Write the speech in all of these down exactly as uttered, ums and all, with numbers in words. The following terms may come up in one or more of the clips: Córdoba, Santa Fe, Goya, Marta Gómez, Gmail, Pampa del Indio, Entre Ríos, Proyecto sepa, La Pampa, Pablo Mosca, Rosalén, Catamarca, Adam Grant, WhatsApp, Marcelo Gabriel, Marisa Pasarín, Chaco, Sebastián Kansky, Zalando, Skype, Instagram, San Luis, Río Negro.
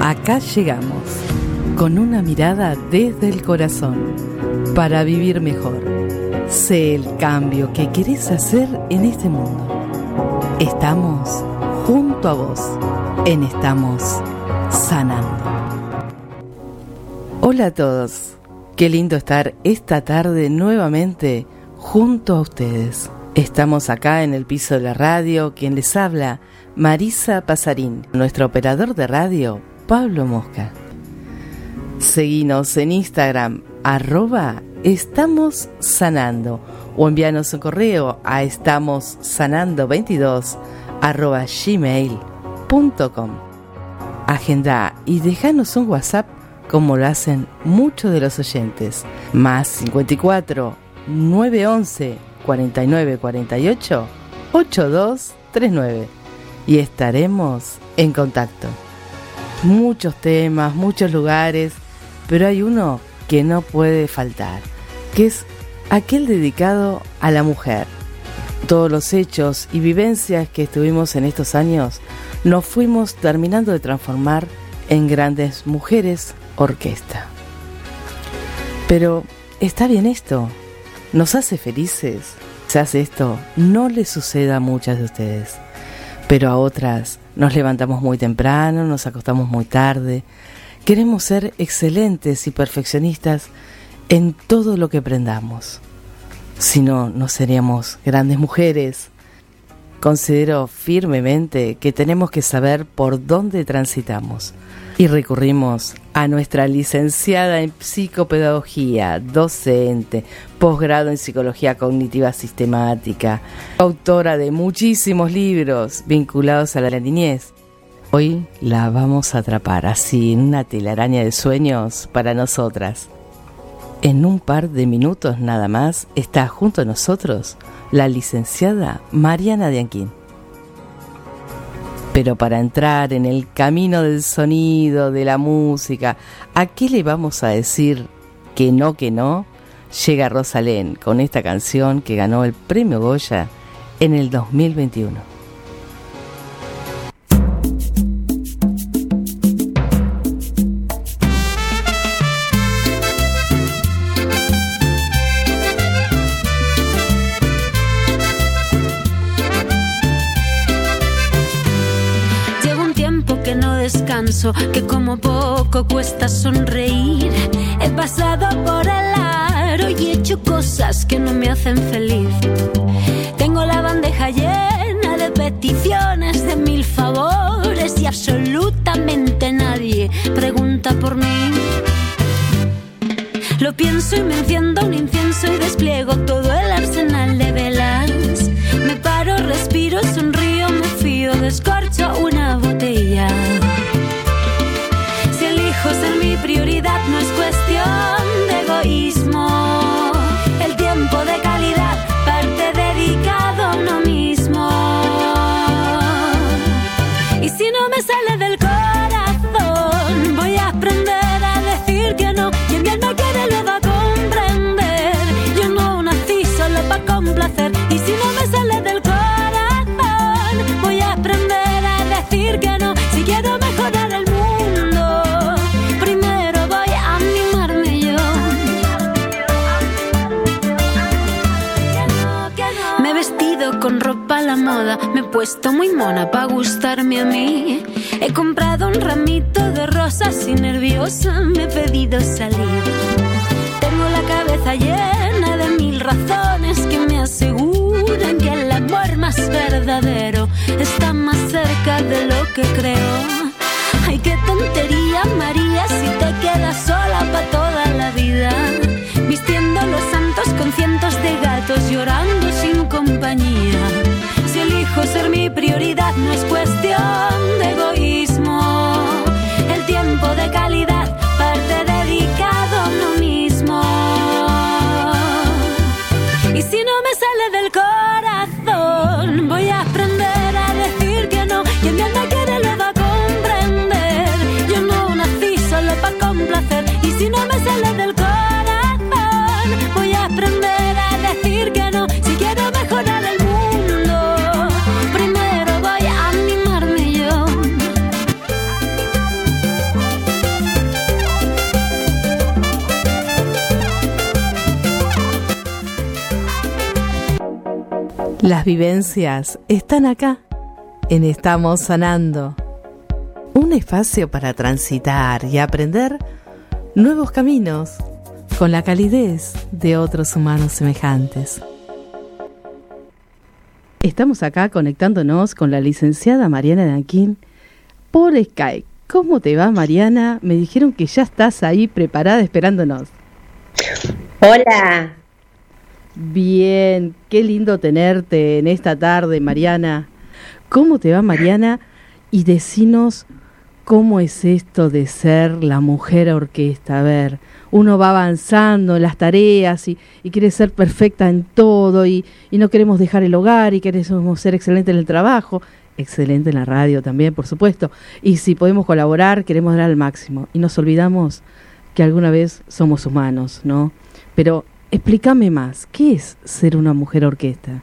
Acá llegamos, con una mirada desde el corazón, para vivir mejor. Sé el cambio que querés hacer en este mundo. Estamos junto a vos, en Estamos Sanando. Hola a todos, qué lindo estar esta tarde nuevamente junto a ustedes. Estamos acá en el piso de la radio, quien les habla, Marisa Pasarín, nuestro operador de radio, Pablo Mosca. Seguinos en Instagram, arroba Estamos Sanando, o envíanos un correo a estamos sanando veintidós, arroba gmail punto com. Agenda y déjanos un WhatsApp como lo hacen muchos de los oyentes, más cincuenta y cuatro, nueve once, cuarenta y nueve cuarenta y ocho, ochenta y dos treinta y nueve, y estaremos en contacto. Muchos temas, muchos lugares, pero hay uno que no puede faltar, que es aquel dedicado a la mujer. Todos los hechos y vivencias que estuvimos en estos años nos fuimos terminando de transformar en grandes mujeres orquesta. Pero ¿está bien esto? ¿Nos hace felices? Quizás esto no le suceda a muchas de ustedes, pero a otras nos levantamos muy temprano, nos acostamos muy tarde. Queremos ser excelentes y perfeccionistas en todo lo que aprendamos. Si no, no seríamos grandes mujeres. Considero firmemente que tenemos que saber por dónde transitamos. Y recurrimos a nuestra licenciada en psicopedagogía, docente, posgrado en psicología cognitiva sistemática, autora de muchísimos libros vinculados a la niñez. Hoy la vamos a atrapar así en una telaraña de sueños para nosotras. En un par de minutos nada más está junto a nosotros la licenciada Mariana de Anquín. Pero para entrar en el camino del sonido, de la música, ¿a qué le vamos a decir que no, que no? Llega Rosalén con esta canción que ganó el premio Goya en el dos mil veintiuno. Que como poco cuesta sonreír. He pasado por el aro y he hecho cosas que no me hacen feliz. Tengo la bandeja llena de peticiones, de mil favores, y absolutamente nadie pregunta por mí. Lo pienso y me enciendo un incienso y despliego todo el arsenal de velas. Me paro, respiro, sonrío, me fío, descorcho una botella. Ser mi prioridad no es cuestión de egoísmo. El tiempo de calidad parte dedicado a uno mismo. Y si no me sale del corazón, voy a aprender a decir que no. Quien bien me quiere lo va a comprender. Yo no nací solo para complacer. Y si no me sale del corazón, voy a aprender a decir que no. Si quiero mejorar el mundo, con ropa a la moda, me he puesto muy mona pa' gustarme a mí. He comprado un ramito de rosas y nerviosa me he pedido salir. Tengo la cabeza llena de mil razones que me aseguran que el amor más verdadero está más cerca de lo que creo. Ay, qué tontería, María, si te quedas sola pa' toda la vida. Vistiendo los santos con cientos de gatos, llorando sin compañía. Si elijo ser mi prioridad no es cuestión de egoísmo. El tiempo de calidad parte dedicado a uno mismo. Y si no me sale del corazón, voy a aprender a decir que no. Quien bien me quiere lo va a comprender. Yo no nací solo pa' complacer. Y si no me sale del corazón, voy a aprender a decir que no. Si quiero mejorar el mundo, primero voy a animarme yo. Las vivencias están acá, en Estamos Sanando. Un espacio para transitar y aprender nuevos caminos con la calidez de otros humanos semejantes. Estamos acá conectándonos con la licenciada Mariana de Anquín por Skype. ¿Cómo te va, Mariana? Me dijeron que ya estás ahí preparada esperándonos. Hola. Bien, qué lindo tenerte en esta tarde, Mariana. ¿Cómo te va, Mariana? Y decinos, ¿cómo es esto de ser la mujer orquesta? A ver, uno va avanzando en las tareas y, y quiere ser perfecta en todo y, y no queremos dejar el hogar y queremos ser excelente en el trabajo, excelente en la radio también, por supuesto. Y si podemos colaborar, queremos dar al máximo. Y nos olvidamos que alguna vez somos humanos, ¿no? Pero explícame más, ¿qué es ser una mujer orquesta?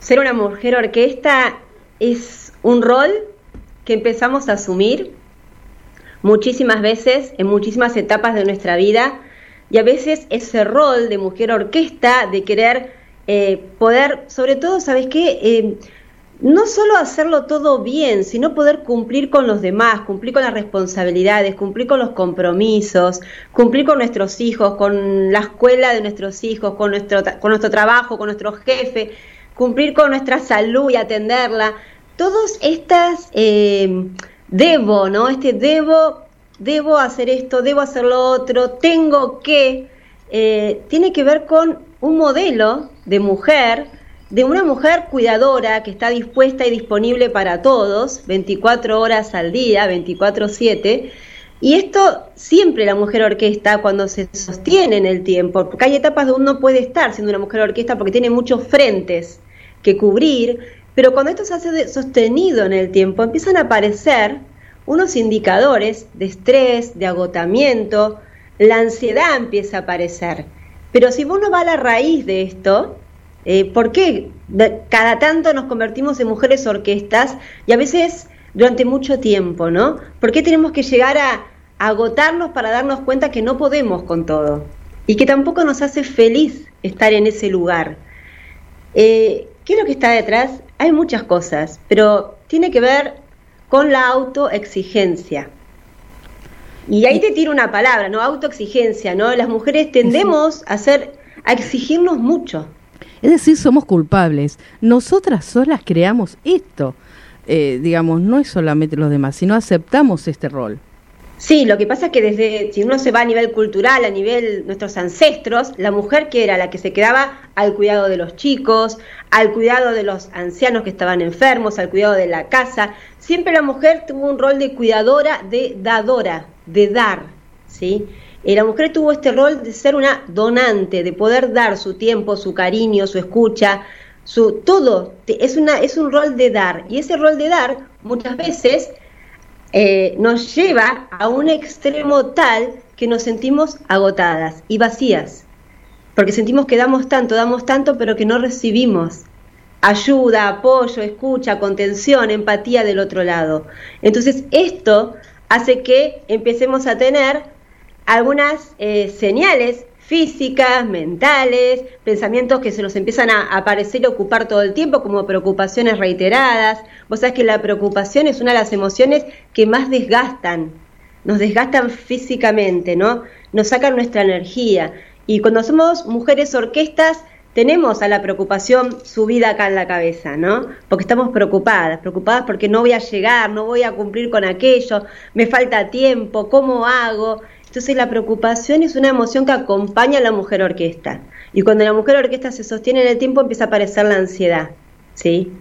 Ser una mujer orquesta es un rol que empezamos a asumir muchísimas veces, en muchísimas etapas de nuestra vida, y a veces ese rol de mujer orquesta, de querer eh, poder, sobre todo, ¿sabes qué? Eh, no solo hacerlo todo bien, sino poder cumplir con los demás, cumplir con las responsabilidades, cumplir con los compromisos, cumplir con nuestros hijos, con la escuela de nuestros hijos, con nuestro, con nuestro trabajo, con nuestro jefe, cumplir con nuestra salud y atenderla. Todos estas, eh, debo, ¿no? Este debo, debo hacer esto, debo hacer lo otro, tengo que, eh, tiene que ver con un modelo de mujer, de una mujer cuidadora que está dispuesta y disponible para todos, veinticuatro horas al día, veinticuatro siete, y esto siempre la mujer orquesta cuando se sostiene en el tiempo, porque hay etapas donde uno puede estar siendo una mujer orquesta porque tiene muchos frentes que cubrir, pero cuando esto se hace sostenido en el tiempo, empiezan a aparecer unos indicadores de estrés, de agotamiento, la ansiedad empieza a aparecer. Pero si uno va a la raíz de esto, eh, ¿por qué cada tanto nos convertimos en mujeres orquestas y a veces durante mucho tiempo, ¿no? ¿Por qué tenemos que llegar a agotarnos para darnos cuenta que no podemos con todo y que tampoco nos hace feliz estar en ese lugar? Eh, ¿Qué es lo que está detrás? Hay muchas cosas, pero tiene que ver con la autoexigencia. Y ahí te tiro una palabra, ¿no? Autoexigencia, ¿no? Las mujeres tendemos a hacer, a exigirnos mucho. Es decir, somos culpables. Nosotras solas creamos esto. Eh, digamos, no es solamente los demás, sino aceptamos este rol. Sí, lo que pasa es que desde, si uno se va a nivel cultural, a nivel nuestros ancestros, la mujer que era la que se quedaba al cuidado de los chicos, al cuidado de los ancianos que estaban enfermos, al cuidado de la casa, siempre la mujer tuvo un rol de cuidadora, de dadora, de dar, ¿sí? Y la mujer tuvo este rol de ser una donante, de poder dar su tiempo, su cariño, su escucha, su todo, es una, es un rol de dar, y ese rol de dar muchas veces Eh, nos lleva a un extremo tal que nos sentimos agotadas y vacías, porque sentimos que damos tanto, damos tanto, pero que no recibimos ayuda, apoyo, escucha, contención, empatía del otro lado. Entonces esto hace que empecemos a tener algunas eh, señales físicas, mentales, pensamientos que se nos empiezan a aparecer y ocupar todo el tiempo, como preocupaciones reiteradas. Vos sabés que la preocupación es una de las emociones que más desgastan, nos desgastan físicamente, ¿no? Nos sacan nuestra energía. Y cuando somos mujeres orquestas, tenemos a la preocupación subida acá en la cabeza, ¿no? Porque estamos preocupadas, preocupadas porque no voy a llegar, no voy a cumplir con aquello, me falta tiempo, ¿cómo hago? Entonces la preocupación es una emoción que acompaña a la mujer orquesta. Y cuando la mujer orquesta se sostiene en el tiempo, empieza a aparecer la ansiedad, ¿sí?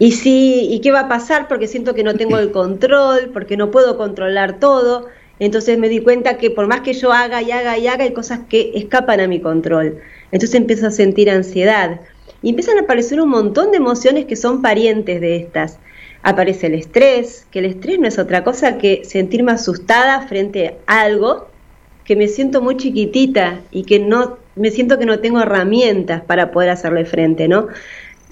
¿Y si, y qué va a pasar? Porque siento que no tengo el control, porque no puedo controlar todo. Entonces me di cuenta que por más que yo haga y haga y haga, hay cosas que escapan a mi control. Entonces empiezo a sentir ansiedad. Y empiezan a aparecer un montón de emociones que son parientes de estas. Aparece el estrés, que el estrés no es otra cosa que sentirme asustada frente a algo, que me siento muy chiquitita y que no me siento que no tengo herramientas para poder hacerle frente, ¿no?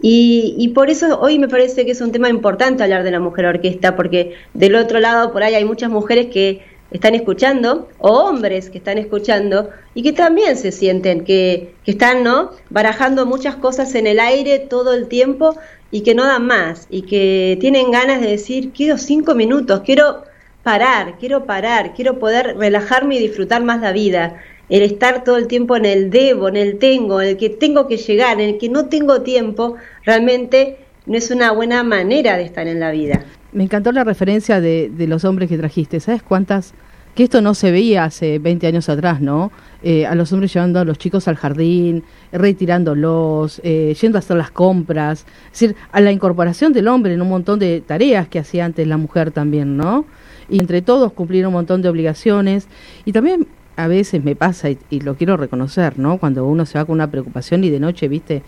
Y, y por eso hoy me parece que es un tema importante hablar de la mujer orquesta, porque del otro lado por ahí hay muchas mujeres que están escuchando, o hombres que están escuchando y que también se sienten que, que están, ¿no?, barajando muchas cosas en el aire todo el tiempo y que no dan más y que tienen ganas de decir, quiero cinco minutos, quiero parar, quiero parar, quiero poder relajarme y disfrutar más la vida. El estar todo el tiempo en el debo, en el tengo, en el que tengo que llegar, en el que no tengo tiempo, realmente no es una buena manera de estar en la vida. Me encantó la referencia de, de los hombres que trajiste. ¿Sabes cuántas? Que esto no se veía hace veinte años atrás, ¿no? Eh, a los hombres llevando a los chicos al jardín, retirándolos, eh, yendo a hacer las compras. Es decir, a la incorporación del hombre en un montón de tareas que hacía antes la mujer también, ¿no? Y entre todos cumplir un montón de obligaciones. Y también a veces me pasa, y, y lo quiero reconocer, ¿no? Cuando uno se va con una preocupación y de noche, viste,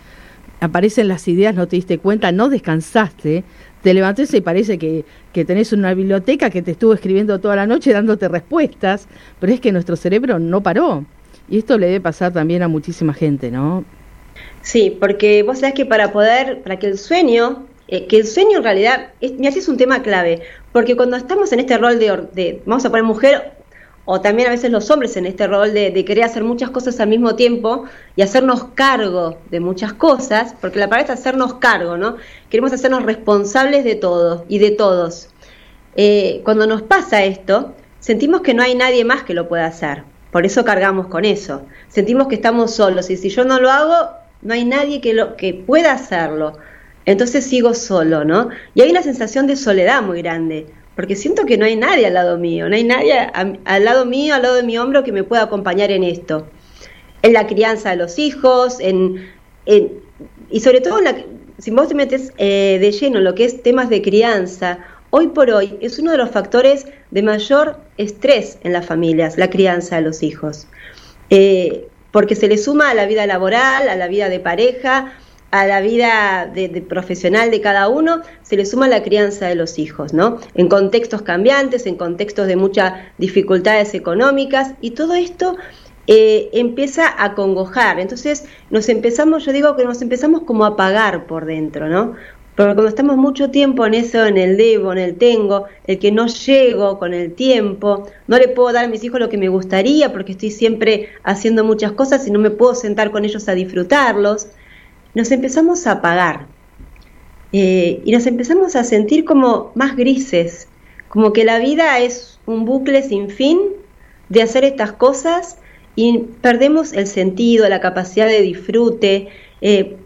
aparecen las ideas, no te diste cuenta, no descansaste, te levantaste y parece que, que tenés una biblioteca que te estuvo escribiendo toda la noche dándote respuestas, pero es que nuestro cerebro no paró. Y esto le debe pasar también a muchísima gente, ¿no? Sí, porque vos sabés que para poder, para que el sueño, eh, que el sueño en realidad, es, mirá, es un tema clave, porque cuando estamos en este rol de, de vamos a poner mujer, o también a veces los hombres en este rol de, de querer hacer muchas cosas al mismo tiempo y hacernos cargo de muchas cosas, porque la palabra es hacernos cargo, ¿no? Queremos hacernos responsables de todo y de todos. Eh, cuando nos pasa esto, sentimos que no hay nadie más que lo pueda hacer, por eso cargamos con eso. Sentimos que estamos solos y si yo no lo hago, no hay nadie que, lo, que pueda hacerlo. Entonces sigo solo, ¿no? Y hay una sensación de soledad muy grande, porque siento que no hay nadie al lado mío, no hay nadie a, al lado mío, al lado de mi hombro que me pueda acompañar en esto, en la crianza de los hijos, en, en y sobre todo en la, si vos te metes eh, de lleno en lo que es temas de crianza, hoy por hoy es uno de los factores de mayor estrés en las familias, la crianza de los hijos, eh, porque se le suma a la vida laboral, a la vida de pareja, a la vida de, de profesional de cada uno, se le suma la crianza de los hijos, ¿no? En contextos cambiantes, en contextos de muchas dificultades económicas, y todo esto eh, empieza a congojar. Entonces nos empezamos, yo digo que nos empezamos como a apagar por dentro, ¿no? Porque cuando estamos mucho tiempo en eso, en el debo, en el tengo, el que no llego con el tiempo, no le puedo dar a mis hijos lo que me gustaría porque estoy siempre haciendo muchas cosas y no me puedo sentar con ellos a disfrutarlos, nos empezamos a apagar eh, y nos empezamos a sentir como más grises, como que la vida es un bucle sin fin de hacer estas cosas y perdemos el sentido, la capacidad de disfrute, eh,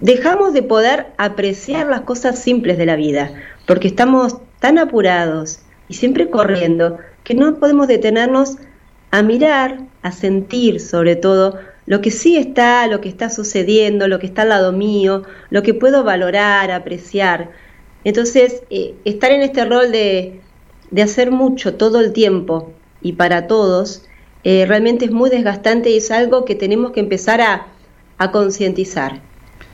dejamos de poder apreciar las cosas simples de la vida, porque estamos tan apurados y siempre corriendo que no podemos detenernos a mirar, a sentir sobre todo lo que sí está, lo que está sucediendo, lo que está al lado mío, lo que puedo valorar, apreciar. Entonces, eh, estar en este rol de, de hacer mucho todo el tiempo y para todos, eh, realmente es muy desgastante y es algo que tenemos que empezar a, a concientizar.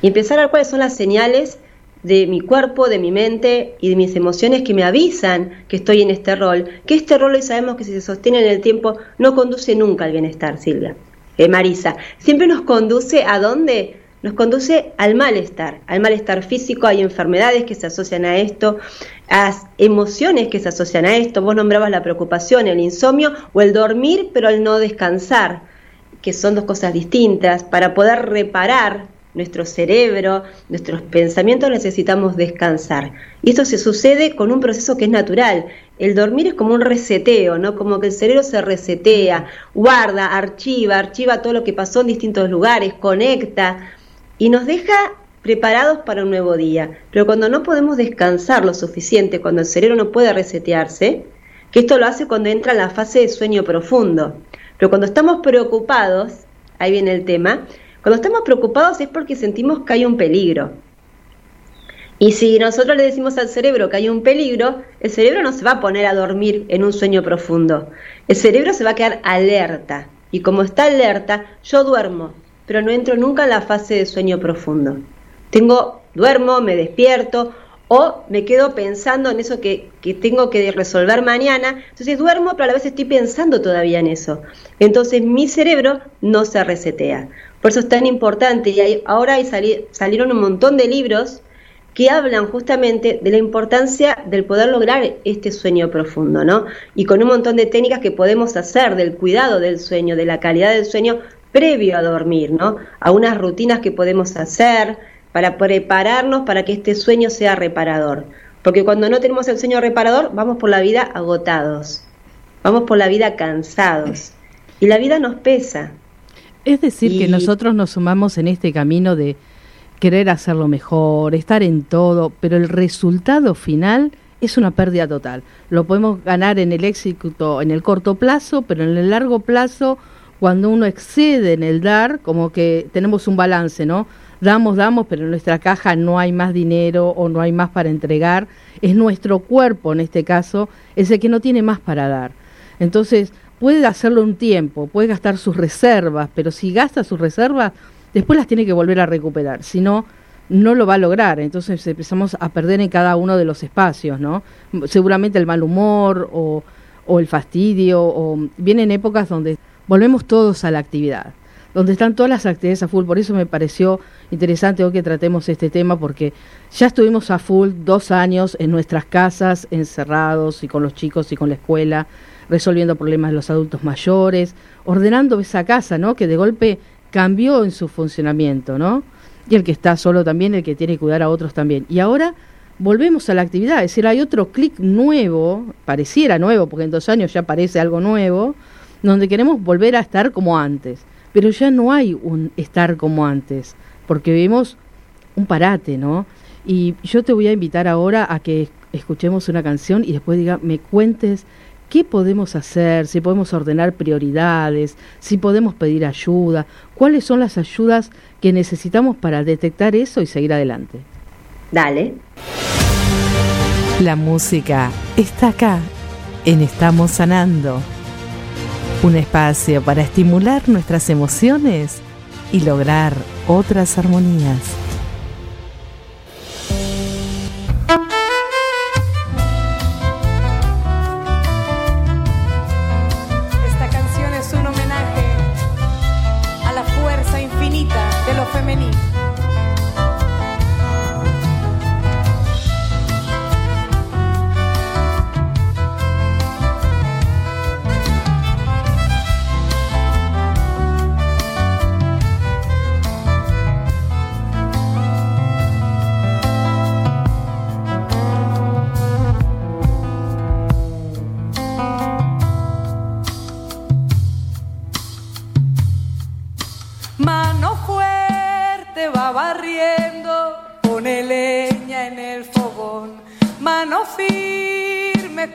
Y empezar a ver cuáles son las señales de mi cuerpo, de mi mente y de mis emociones que me avisan que estoy en este rol. Que este rol, hoy sabemos que si se sostiene en el tiempo, no conduce nunca al bienestar, Silvia. Eh, Marisa, siempre nos conduce ¿a dónde? Nos conduce al malestar, al malestar físico. Hay enfermedades que se asocian a esto, a emociones que se asocian a esto. Vos nombrabas la preocupación, el insomnio o el dormir, pero el no descansar, que son dos cosas distintas. Para poder reparar nuestro cerebro, nuestros pensamientos, necesitamos descansar. Y esto se sucede con un proceso que es natural. El dormir es como un reseteo, ¿no? Como que el cerebro se resetea, guarda, archiva, archiva todo lo que pasó en distintos lugares, conecta y nos deja preparados para un nuevo día. Pero cuando no podemos descansar lo suficiente, cuando el cerebro no puede resetearse, que esto lo hace cuando entra en la fase de sueño profundo. Pero cuando estamos preocupados, ahí viene el tema. Cuando estamos preocupados es porque sentimos que hay un peligro. Y si nosotros le decimos al cerebro que hay un peligro, el cerebro no se va a poner a dormir en un sueño profundo. El cerebro se va a quedar alerta. Y como está alerta, yo duermo, pero no entro nunca en la fase de sueño profundo. Tengo, duermo, me despierto o me quedo pensando en eso que, que tengo que resolver mañana. Entonces duermo, pero a la vez estoy pensando todavía en eso. Entonces mi cerebro no se resetea. Por eso es tan importante, y hay, ahora hay sali- salieron un montón de libros que hablan justamente de la importancia del poder lograr este sueño profundo, ¿no? Y con un montón de técnicas que podemos hacer, del cuidado del sueño, de la calidad del sueño previo a dormir, ¿no? A unas rutinas que podemos hacer para prepararnos para que este sueño sea reparador. Porque cuando no tenemos el sueño reparador, vamos por la vida agotados, vamos por la vida cansados, y la vida nos pesa. Es decir, y... que nosotros nos sumamos en este camino de querer hacerlo mejor, estar en todo, pero el resultado final es una pérdida total. Lo podemos ganar en el éxito en el corto plazo, pero en el largo plazo, cuando uno excede en el dar, como que tenemos un balance, ¿no? Damos, damos, pero en nuestra caja no hay más dinero o no hay más para entregar. Es nuestro cuerpo, en este caso, es el que no tiene más para dar. Entonces, puede hacerlo un tiempo, puede gastar sus reservas, pero si gasta sus reservas, después las tiene que volver a recuperar, si no, no lo va a lograr. Entonces empezamos a perder en cada uno de los espacios, ¿no? Seguramente el mal humor o, o el fastidio, o vienen épocas donde volvemos todos a la actividad, donde están todas las actividades a full. Por eso me pareció interesante hoy que tratemos este tema, porque ya estuvimos a full dos años en nuestras casas, encerrados, y con los chicos y con la escuela, resolviendo problemas de los adultos mayores, ordenando esa casa, ¿no?, que de golpe cambió en su funcionamiento, ¿no? Y el que está solo también, el que tiene que cuidar a otros también. Y ahora volvemos a la actividad, es decir, hay otro clic nuevo, pareciera nuevo, porque en dos años ya parece algo nuevo, donde queremos volver a estar como antes. Pero ya no hay un estar como antes, porque vivimos un parate, ¿no? Y yo te voy a invitar ahora a que escuchemos una canción y después diga, me cuentes qué podemos hacer, si podemos ordenar prioridades, si podemos pedir ayuda, cuáles son las ayudas que necesitamos para detectar eso y seguir adelante. Dale. La música está acá, en Estamos Sanando. Un espacio para estimular nuestras emociones y lograr otras armonías.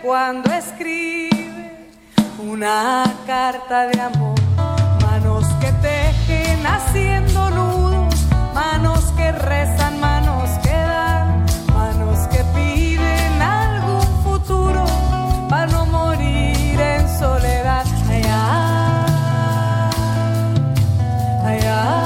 Cuando escribe una carta de amor, manos que tejen haciendo nudos, manos que rezan, manos que dan, manos que piden algún futuro para no morir en soledad. Allá, allá.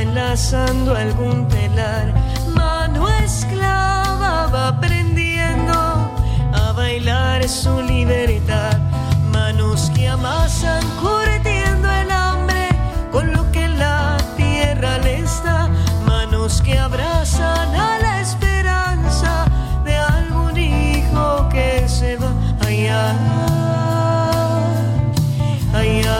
Enlazando algún telar, mano esclava va aprendiendo a bailar su libertad, manos que amasan curtiendo el hambre con lo que la tierra les da, manos que abrazan a la esperanza de algún hijo que se va allá, allá.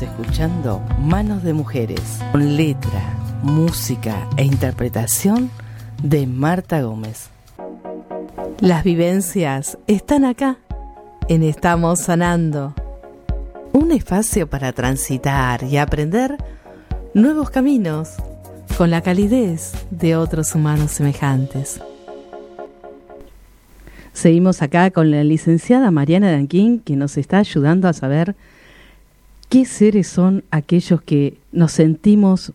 Estás escuchando Manos de Mujeres, con letra, música e interpretación de Marta Gómez. Las vivencias están acá, en Estamos Sanando. Un espacio para transitar y aprender nuevos caminos con la calidez de otros humanos semejantes. Seguimos acá con la licenciada Mariana de Anquín, que nos está ayudando a saber qué seres son aquellos que nos sentimos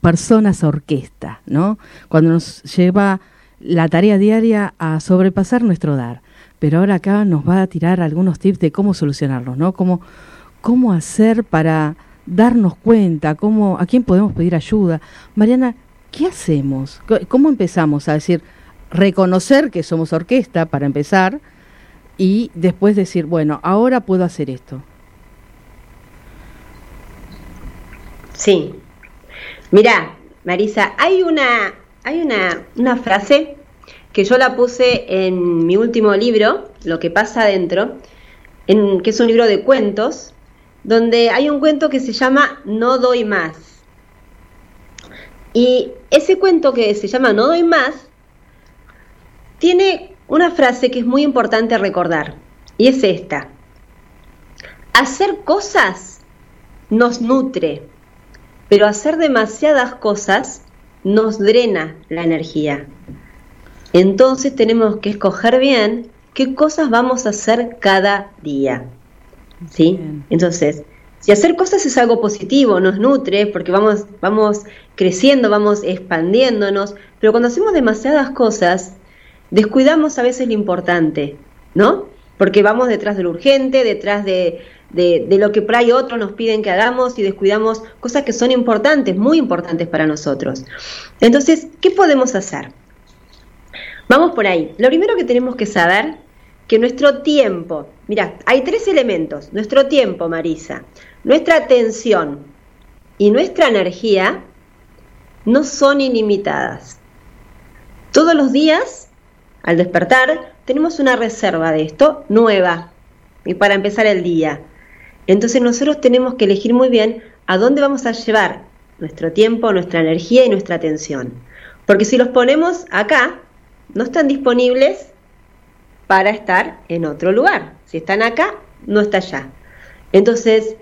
personas orquesta, ¿no? Cuando nos lleva la tarea diaria a sobrepasar nuestro dar. Pero ahora acá nos va a tirar algunos tips de cómo solucionarlos, ¿no? Cómo, cómo hacer para darnos cuenta, cómo, a quién podemos pedir ayuda. Mariana, ¿qué hacemos? ¿Cómo empezamos a decir, reconocer que somos orquesta para empezar y después decir, bueno, ahora puedo hacer esto? Sí. Mirá, Marisa, hay una hay una, una frase que yo la puse en mi último libro, Lo que pasa adentro, en, que es un libro de cuentos, donde hay un cuento que se llama No doy más. Y ese cuento que se llama No doy más tiene una frase que es muy importante recordar, y es esta: hacer cosas nos nutre, pero hacer demasiadas cosas nos drena la energía. Entonces tenemos que escoger bien qué cosas vamos a hacer cada día, ¿sí? Bien. Entonces, si hacer cosas es algo positivo, nos nutre, porque vamos, vamos creciendo, vamos expandiéndonos, pero cuando hacemos demasiadas cosas, descuidamos a veces lo importante, ¿no? Porque vamos detrás de lo urgente, detrás de, de, de lo que por ahí otros nos piden que hagamos, y descuidamos cosas que son importantes, muy importantes para nosotros. Entonces, ¿qué podemos hacer? Vamos por ahí. Lo primero que tenemos que saber, que nuestro tiempo, mirá, hay tres elementos: nuestro tiempo, Marisa, nuestra atención y nuestra energía no son ilimitadas. Todos los días, al despertar, tenemos una reserva de esto nueva, y para empezar el día. Entonces nosotros tenemos que elegir muy bien a dónde vamos a llevar nuestro tiempo, nuestra energía y nuestra atención. Porque si los ponemos acá, no están disponibles para estar en otro lugar. Si están acá, no está allá. Entonces,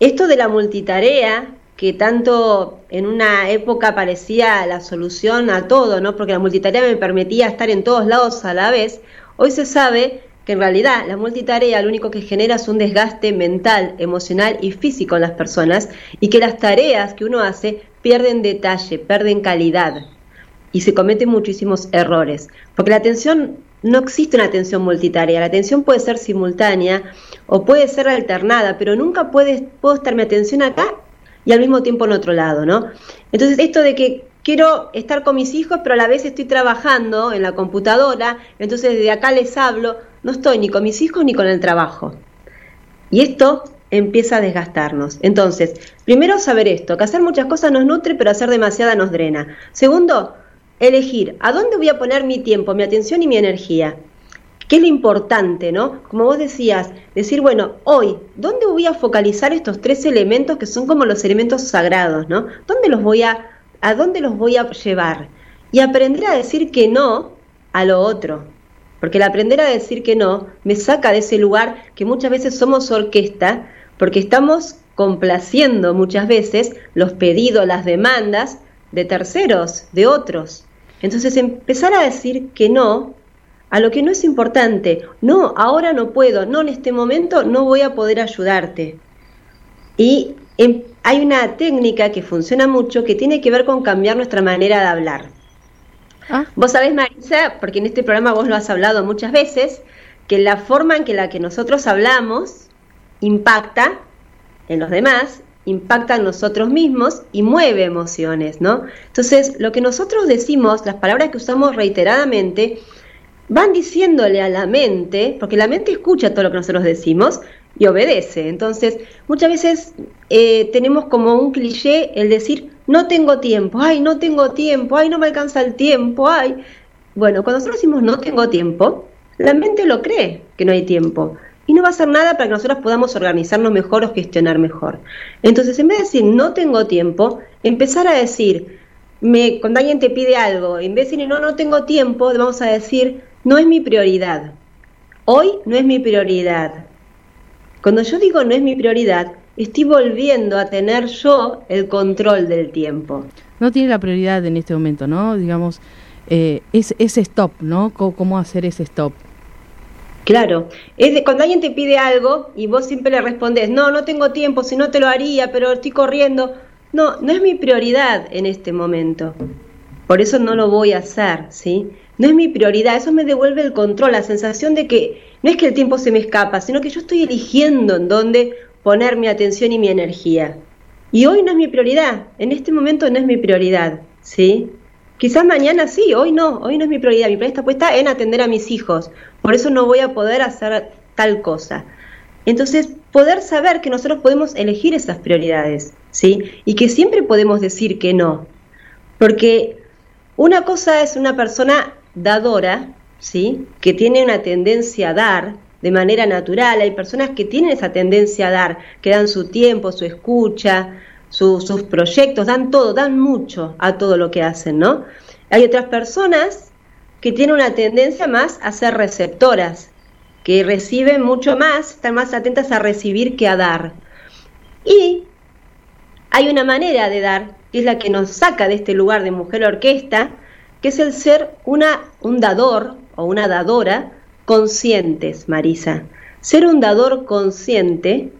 esto de la multitarea, que tanto en una época parecía la solución a todo, ¿no? Porque la multitarea me permitía estar en todos lados a la vez. Hoy se sabe que en realidad la multitarea lo único que genera es un desgaste mental, emocional y físico en las personas, y que las tareas que uno hace pierden detalle, pierden calidad, y se cometen muchísimos errores, porque la atención, no existe una atención multitarea. La atención puede ser simultánea o puede ser alternada, pero nunca puede, puedo estar mi atención acá y al mismo tiempo en otro lado, ¿no? Entonces, esto de que quiero estar con mis hijos, pero a la vez estoy trabajando en la computadora, entonces desde acá les hablo, no estoy ni con mis hijos ni con el trabajo. Y esto empieza a desgastarnos. Entonces, primero saber esto, que hacer muchas cosas nos nutre, pero hacer demasiada nos drena. Segundo, elegir a dónde voy a poner mi tiempo, mi atención y mi energía. ¿Qué es lo importante, no? Como vos decías, decir, bueno, hoy, ¿dónde voy a focalizar estos tres elementos que son como los elementos sagrados, no? ¿Dónde los voy a, a dónde los voy a llevar? Y aprender a decir que no a lo otro. Porque el aprender a decir que no me saca de ese lugar que muchas veces somos orquesta, porque estamos complaciendo muchas veces los pedidos, las demandas de terceros, de otros. Entonces, empezar a decir que no a lo que no es importante. No, ahora no puedo, no, en este momento no voy a poder ayudarte. Y en, hay una técnica que funciona mucho, que tiene que ver con cambiar nuestra manera de hablar. ¿Ah? Vos sabés, Marisa, porque en este programa vos lo has hablado muchas veces, que la forma en que la que nosotros hablamos impacta en los demás, impacta en nosotros mismos y mueve emociones, ¿no? Entonces, lo que nosotros decimos, las palabras que usamos reiteradamente, van diciéndole a la mente, porque la mente escucha todo lo que nosotros decimos y obedece. Entonces, muchas veces eh, tenemos como un cliché el decir, no tengo tiempo, ay, no tengo tiempo, ay, no me alcanza el tiempo, ay. Bueno, cuando nosotros decimos no tengo tiempo, la mente lo cree que no hay tiempo. y no va a hacer nada para que nosotros podamos organizarnos mejor o gestionar mejor. Entonces, en vez de decir no tengo tiempo, empezar a decir, me, cuando alguien te pide algo, en vez de decir no, no tengo tiempo, vamos a decir no es mi prioridad. Hoy no es mi prioridad. Cuando yo digo no es mi prioridad, estoy volviendo a tener yo el control del tiempo. No tiene la prioridad en este momento, ¿no? Digamos, eh, es ese stop, ¿no? C- ¿Cómo hacer ese stop? Claro, es de, cuando alguien te pide algo y vos siempre le respondés, no, no tengo tiempo, si no te lo haría, pero estoy corriendo. No, no es mi prioridad en este momento, por eso no lo voy a hacer, ¿sí? No es mi prioridad, eso me devuelve el control, la sensación de que no es que el tiempo se me escapa, sino que yo estoy eligiendo en dónde poner mi atención y mi energía. Y hoy no es mi prioridad, en este momento no es mi prioridad, ¿sí? Quizás mañana sí, hoy no, hoy no es mi prioridad, mi prioridad está puesta en atender a mis hijos, por eso no voy a poder hacer tal cosa. Entonces, poder saber que nosotros podemos elegir esas prioridades, ¿sí? Y que siempre podemos decir que no, porque una cosa es una persona dadora, ¿sí? Que tiene una tendencia a dar de manera natural, hay personas que tienen esa tendencia a dar, que dan su tiempo, su escucha, Sus, sus proyectos, dan todo, dan mucho a todo lo que hacen, ¿no? Hay otras personas que tienen una tendencia más a ser receptoras, que reciben mucho más, están más atentas a recibir que a dar. Y hay una manera de dar, que es la que nos saca de este lugar de mujer orquesta, que es el ser una, un dador o una dadora conscientes, Marisa. Ser un dador consciente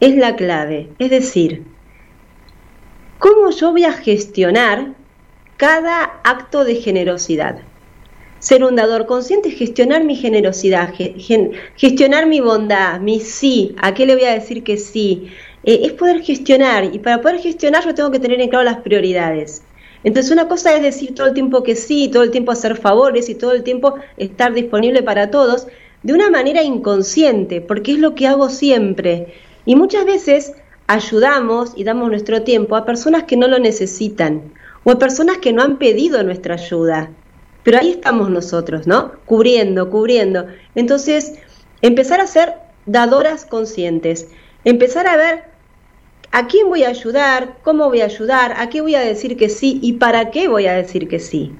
es la clave, es decir, ¿cómo yo voy a gestionar cada acto de generosidad? Ser un dador consciente es gestionar mi generosidad, ge- gestionar mi bondad, mi sí, ¿a qué le voy a decir que sí? Eh, es poder gestionar, y para poder gestionar yo tengo que tener en claro las prioridades. Entonces una cosa es decir todo el tiempo que sí, todo el tiempo hacer favores y todo el tiempo estar disponible para todos, de una manera inconsciente, porque es lo que hago siempre. Y muchas veces ayudamos y damos nuestro tiempo a personas que no lo necesitan o a personas que no han pedido nuestra ayuda, pero ahí estamos nosotros, ¿no? Cubriendo, cubriendo. Entonces, empezar a ser dadoras conscientes, empezar a ver a quién voy a ayudar, cómo voy a ayudar, a qué voy a decir que sí y para qué voy a decir que sí.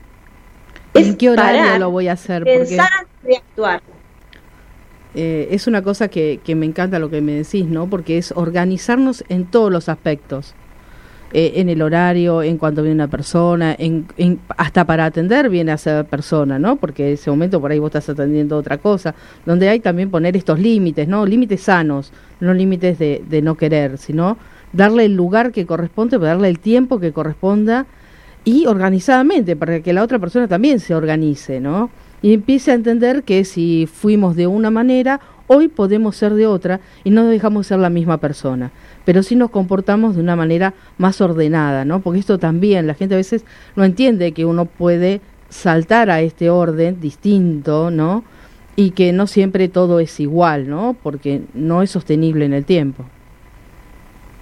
¿En qué horario lo voy a hacer? Pensar antes de actuar. Eh, es una cosa que, que me encanta lo que me decís, ¿no? Porque es organizarnos en todos los aspectos, eh, en el horario, en cuanto viene una persona, en, en, hasta para atender viene a esa persona, ¿no? Porque en ese momento por ahí vos estás atendiendo otra cosa, donde hay también poner estos límites, ¿no? Límites sanos, no límites de, de no querer, sino darle el lugar que corresponde, darle el tiempo que corresponda y organizadamente, para que la otra persona también se organice, ¿no? Y empiece a entender que si fuimos de una manera, hoy podemos ser de otra y no dejamos ser la misma persona. Pero sí nos comportamos de una manera más ordenada, ¿no? Porque esto también, la gente a veces no entiende que uno puede saltar a este orden distinto, ¿no? Y que no siempre todo es igual, ¿no? Porque no es sostenible en el tiempo.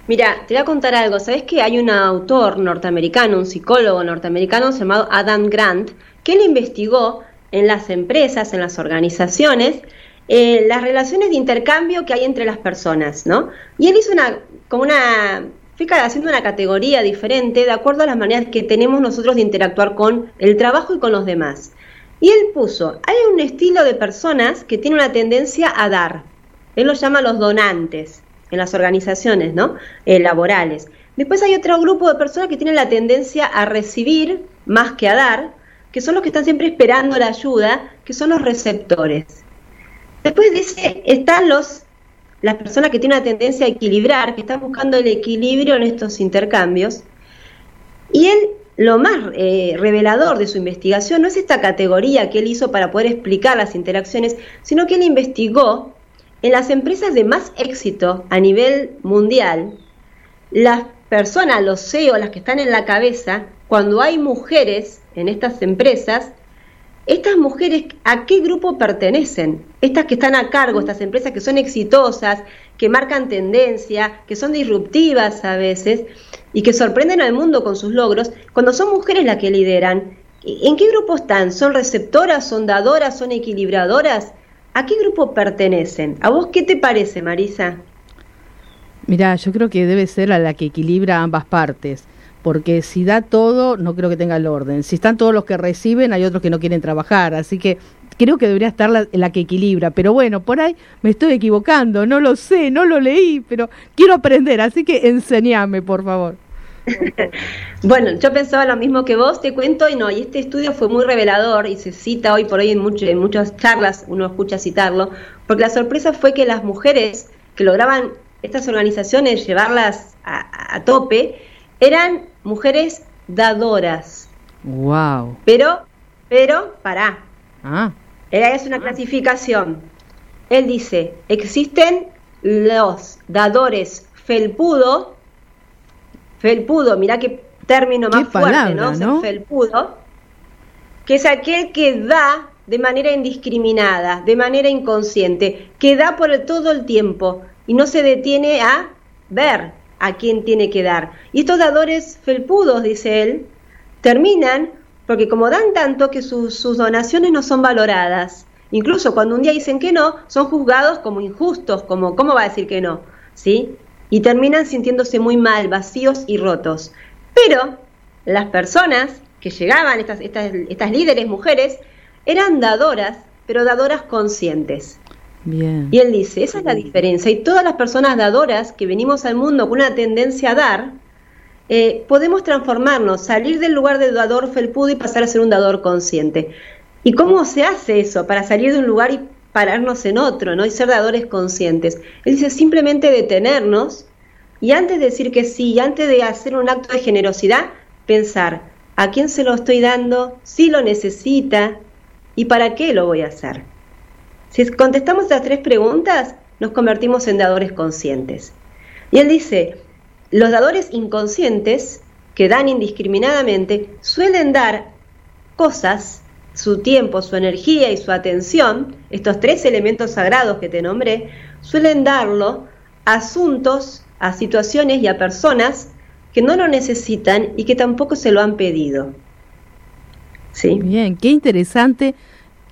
Mira, te voy a contar algo. ¿Sabés que hay un autor norteamericano, un psicólogo norteamericano llamado Adam Grant, que él investigó en las empresas, en las organizaciones, eh, las relaciones de intercambio que hay entre las personas, ¿no? Y él hizo una, como una, fue haciendo una categoría diferente de acuerdo a las maneras que tenemos nosotros de interactuar con el trabajo y con los demás. Y él puso, hay un estilo de personas que tiene una tendencia a dar, él los llama los donantes en las organizaciones, ¿no? Eh, laborales. Después hay otro grupo de personas que tienen la tendencia a recibir más que a dar, que son los que están siempre esperando la ayuda, que son los receptores. Después dice, están los las personas que tienen una tendencia a equilibrar, que están buscando el equilibrio en estos intercambios. Y él, lo más eh, revelador de su investigación, no es esta categoría que él hizo para poder explicar las interacciones, sino que él investigó en las empresas de más éxito a nivel mundial, las personas, los C E O, las que están en la cabeza, cuando hay mujeres en estas empresas, estas mujeres, ¿a qué grupo pertenecen? Estas que están a cargo, estas empresas que son exitosas, que marcan tendencia, que son disruptivas a veces y que sorprenden al mundo con sus logros, cuando son mujeres las que lideran, ¿en qué grupo están? ¿Son receptoras, son dadoras, son equilibradoras? ¿a qué grupo pertenecen? ¿A vos qué te parece, Marisa? Mirá, yo creo que debe ser a la que equilibra ambas partes, porque si da todo, no creo que tenga el orden. Si están todos los que reciben, hay otros que no quieren trabajar, así que creo que debería estar la, la que equilibra, pero bueno, por ahí me estoy equivocando, no lo sé, no lo leí, pero quiero aprender, así que enséñame, por favor. Bueno, yo pensaba lo mismo que vos, te cuento, y no, y este estudio fue muy revelador y se cita hoy por hoy en, mucho, en muchas charlas, uno escucha citarlo, porque la sorpresa fue que las mujeres que lograban estas organizaciones llevarlas a, a tope, eran mujeres dadoras. Wow. Pero, pero, pará. Ah. Es una clasificación. Él dice, existen los dadores felpudo, felpudo, mirá qué término más qué fuerte, palabra, ¿no? O sea, ¿no? Felpudo, que es aquel que da de manera indiscriminada, de manera inconsciente, que da por todo el tiempo y no se detiene a ver a quién tiene que dar. Y estos dadores felpudos, dice él, terminan porque como dan tanto que sus, sus donaciones no son valoradas. Incluso cuando un día dicen que no, son juzgados como injustos, como ¿cómo va a decir que no? ¿Sí? Y terminan sintiéndose muy mal, vacíos y rotos. Pero las personas que llegaban, estas, estas, estas líderes mujeres, eran dadoras, pero dadoras conscientes. Bien. Y él dice, esa es la diferencia. Y todas las personas dadoras que venimos al mundo con una tendencia a dar, eh, podemos transformarnos, salir del lugar de dador felpudo y pasar a ser un dador consciente. ¿Y cómo se hace eso? Para salir de un lugar y pararnos en otro, ¿no? Y ser dadores conscientes. Él dice, simplemente detenernos y antes de decir que sí, y antes de hacer un acto de generosidad, pensar, ¿a quién se lo estoy dando? ¿Si lo necesita? ¿Y para qué lo voy a hacer? Si contestamos las tres preguntas, nos convertimos en dadores conscientes. Y él dice, los dadores inconscientes, que dan indiscriminadamente, suelen dar cosas, su tiempo, su energía y su atención, estos tres elementos sagrados que te nombré, suelen darlo a asuntos, a situaciones y a personas que no lo necesitan y que tampoco se lo han pedido. ¿Sí? Bien, qué interesante.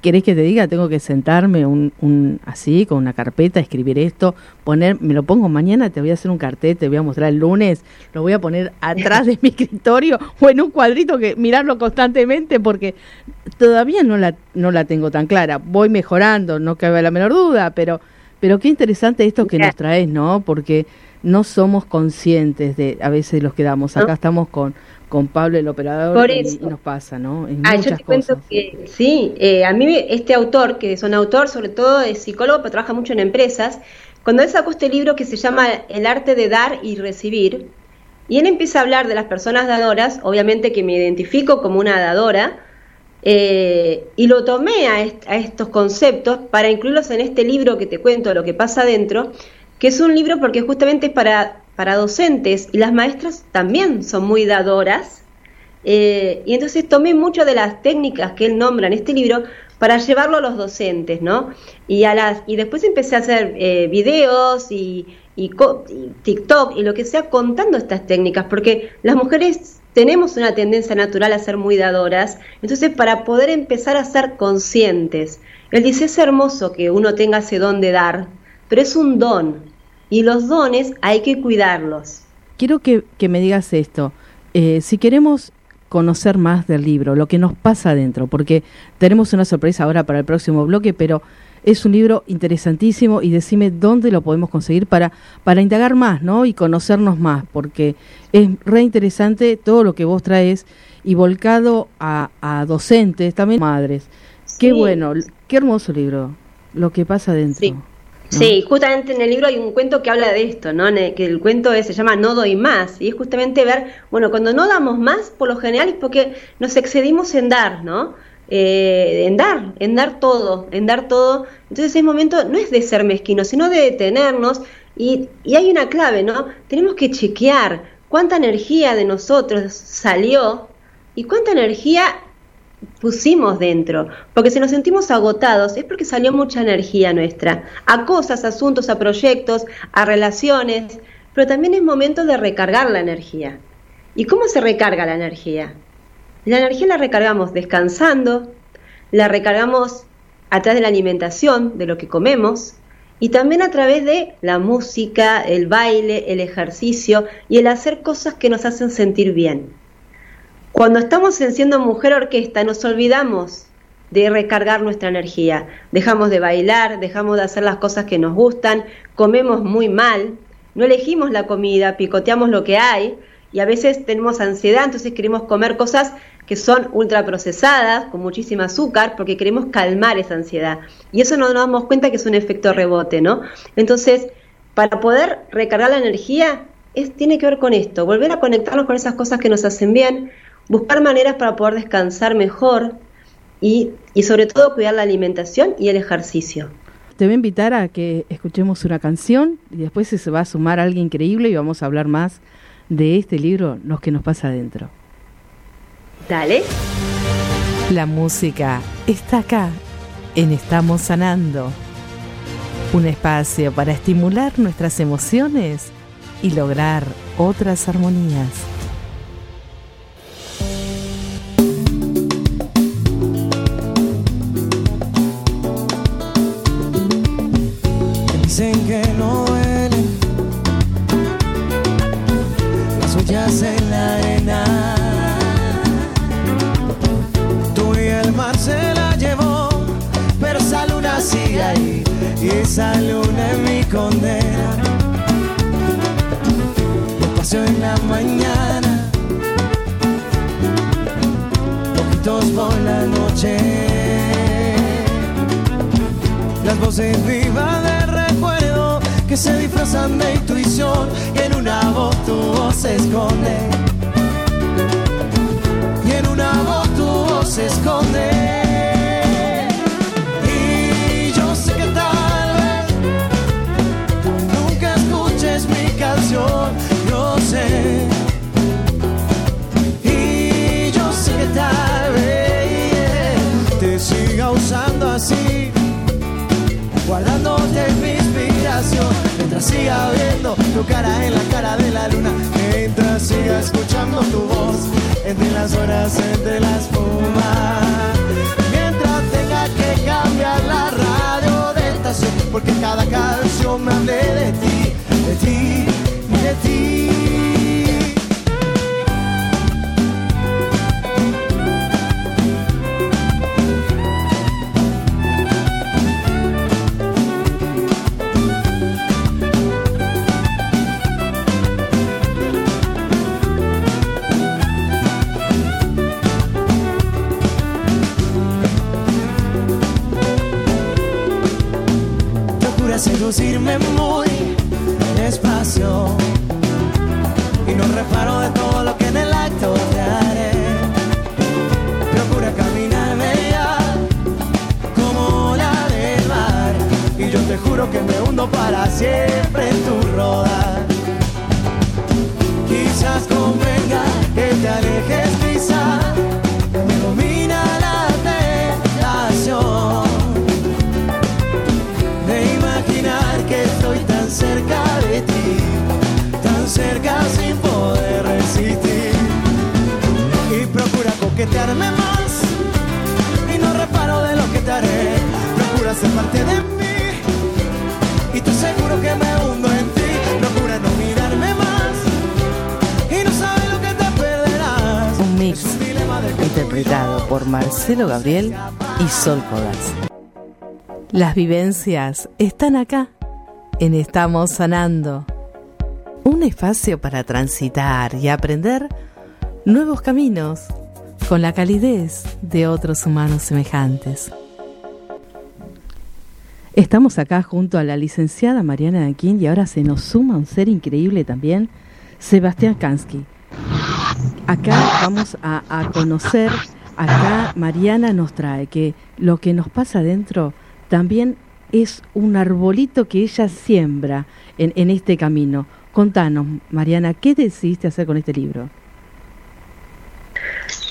¿Querés que te diga? Tengo que sentarme un, un así, con una carpeta, escribir esto, poner, me lo pongo mañana, te voy a hacer un cartel, te voy a mostrar el lunes, lo voy a poner atrás de mi escritorio o en un cuadrito, que mirarlo constantemente porque todavía no la no la tengo tan clara. Voy mejorando, no cabe la menor duda, pero pero qué interesante esto que nos traes, ¿no? Porque no somos conscientes de a veces los que damos. Acá estamos con... con Pablo el operador y, y nos pasa, ¿no? En ah, muchas yo te cuento cosas. Que sí, eh, a mí este autor, que es un autor sobre todo es psicólogo, pero trabaja mucho en empresas, cuando él sacó este libro que se llama El arte de dar y recibir, y él empieza a hablar de las personas dadoras, obviamente que me identifico como una dadora, eh, y lo tomé a, est- a estos conceptos para incluirlos en este libro que te cuento, Lo que pasa adentro, que es un libro porque justamente es para... para docentes, y las maestras también son muy dadoras, eh, y entonces tomé mucho de las técnicas que él nombra en este libro para llevarlo a los docentes, ¿no? Y a las y después empecé a hacer eh, videos y, y, co- y TikTok y lo que sea contando estas técnicas, porque las mujeres tenemos una tendencia natural a ser muy dadoras, entonces para poder empezar a ser conscientes. Él dice, es hermoso que uno tenga ese don de dar, pero es un don, y los dones hay que cuidarlos. Quiero que, que me digas esto. Eh, si queremos conocer más del libro, lo que nos pasa adentro, porque tenemos una sorpresa ahora para el próximo bloque, pero es un libro interesantísimo y decime dónde lo podemos conseguir para, para indagar más, ¿no? Y conocernos más, porque es re interesante todo lo que vos traes y volcado a, a docentes, también madres. Sí. Qué bueno, qué hermoso libro, Lo que pasa adentro. Sí. Sí, justamente en el libro hay un cuento que habla de esto, ¿no? Que el cuento se llama No doy más, y es justamente ver, bueno, cuando no damos más, por lo general es porque nos excedimos en dar, ¿no? Eh, en dar, en dar todo, en dar todo. Entonces ese momento no es de ser mezquino, sino de detenernos, y, y hay una clave, ¿no? Tenemos que chequear cuánta energía de nosotros salió y cuánta energía pusimos dentro, porque si nos sentimos agotados es porque salió mucha energía nuestra, a cosas, a asuntos, a proyectos, a relaciones, pero también es momento de recargar la energía. ¿Y cómo se recarga la energía? La energía la recargamos descansando, la recargamos a través de la alimentación, de lo que comemos, y también a través de la música, el baile, el ejercicio y el hacer cosas que nos hacen sentir bien. Cuando estamos en Siendo Mujer Orquesta nos olvidamos de recargar nuestra energía, dejamos de bailar, dejamos de hacer las cosas que nos gustan, comemos muy mal, no elegimos la comida, picoteamos lo que hay y a veces tenemos ansiedad, entonces queremos comer cosas que son ultraprocesadas, con muchísimo azúcar, porque queremos calmar esa ansiedad. Y eso nos damos cuenta que es un efecto rebote, ¿no? Entonces, para poder recargar la energía, es, tiene que ver con esto, volver a conectarnos con esas cosas que nos hacen bien, buscar maneras para poder descansar mejor y, y sobre todo cuidar la alimentación y el ejercicio. Te voy a invitar a que escuchemos una canción y después se va a sumar alguien increíble y vamos a hablar más de este libro, Los que nos pasa adentro. Dale. La música está acá, en Estamos Sanando. Un espacio para estimular nuestras emociones y lograr otras armonías. Dicen que no duelen las huellas en la arena. Se la llevó, pero esa luna sigue ahí, y esa luna es mi condena. Lo paseo en la mañana, poquitos por la noche. Las voces vivas del recuerdo que se disfrazan de intuición, y en una voz tu voz se esconde, y en una voz tu voz se esconde. Yo sé, y yo sé que tal vez te siga usando así, guardándote mi inspiración, mientras siga viendo tu cara en la cara de la luna, mientras siga escuchando tu voz entre las horas, entre la espuma, mientras tenga que cambiar la radio de estación, porque cada canción me hable de ti, de ti. De ti. Procura seducirme muy despacio y no reparo de todo lo que en el acto te haré. Procura caminarme ya como la del mar, y yo te juro que me hundo para siempre en tu roda. Quizás convenga que te alejes, quizás me domina la tentación de imaginar que estoy tan cerca de ti, tan cerca sin poder resistir, y procura coquetearme más y no reparo de lo que te haré. Procura ser parte de mí y te aseguro que me hundo en ti. Procura no mirarme más y no sabes lo que te perderás. Un mix un de interpretado por Marcelo Gabriel y Sol Codas. Las vivencias están acá en Estamos Sanando, un espacio para transitar y aprender nuevos caminos con la calidez de otros humanos semejantes. Estamos acá junto a la licenciada Mariana de Anquín y ahora se nos suma un ser increíble también, Sebastián Kansky. Acá vamos a, a conocer, acá Mariana nos trae que lo que nos pasa adentro también es un arbolito que ella siembra en, en este camino. Contanos, Mariana, ¿qué decidiste hacer con este libro?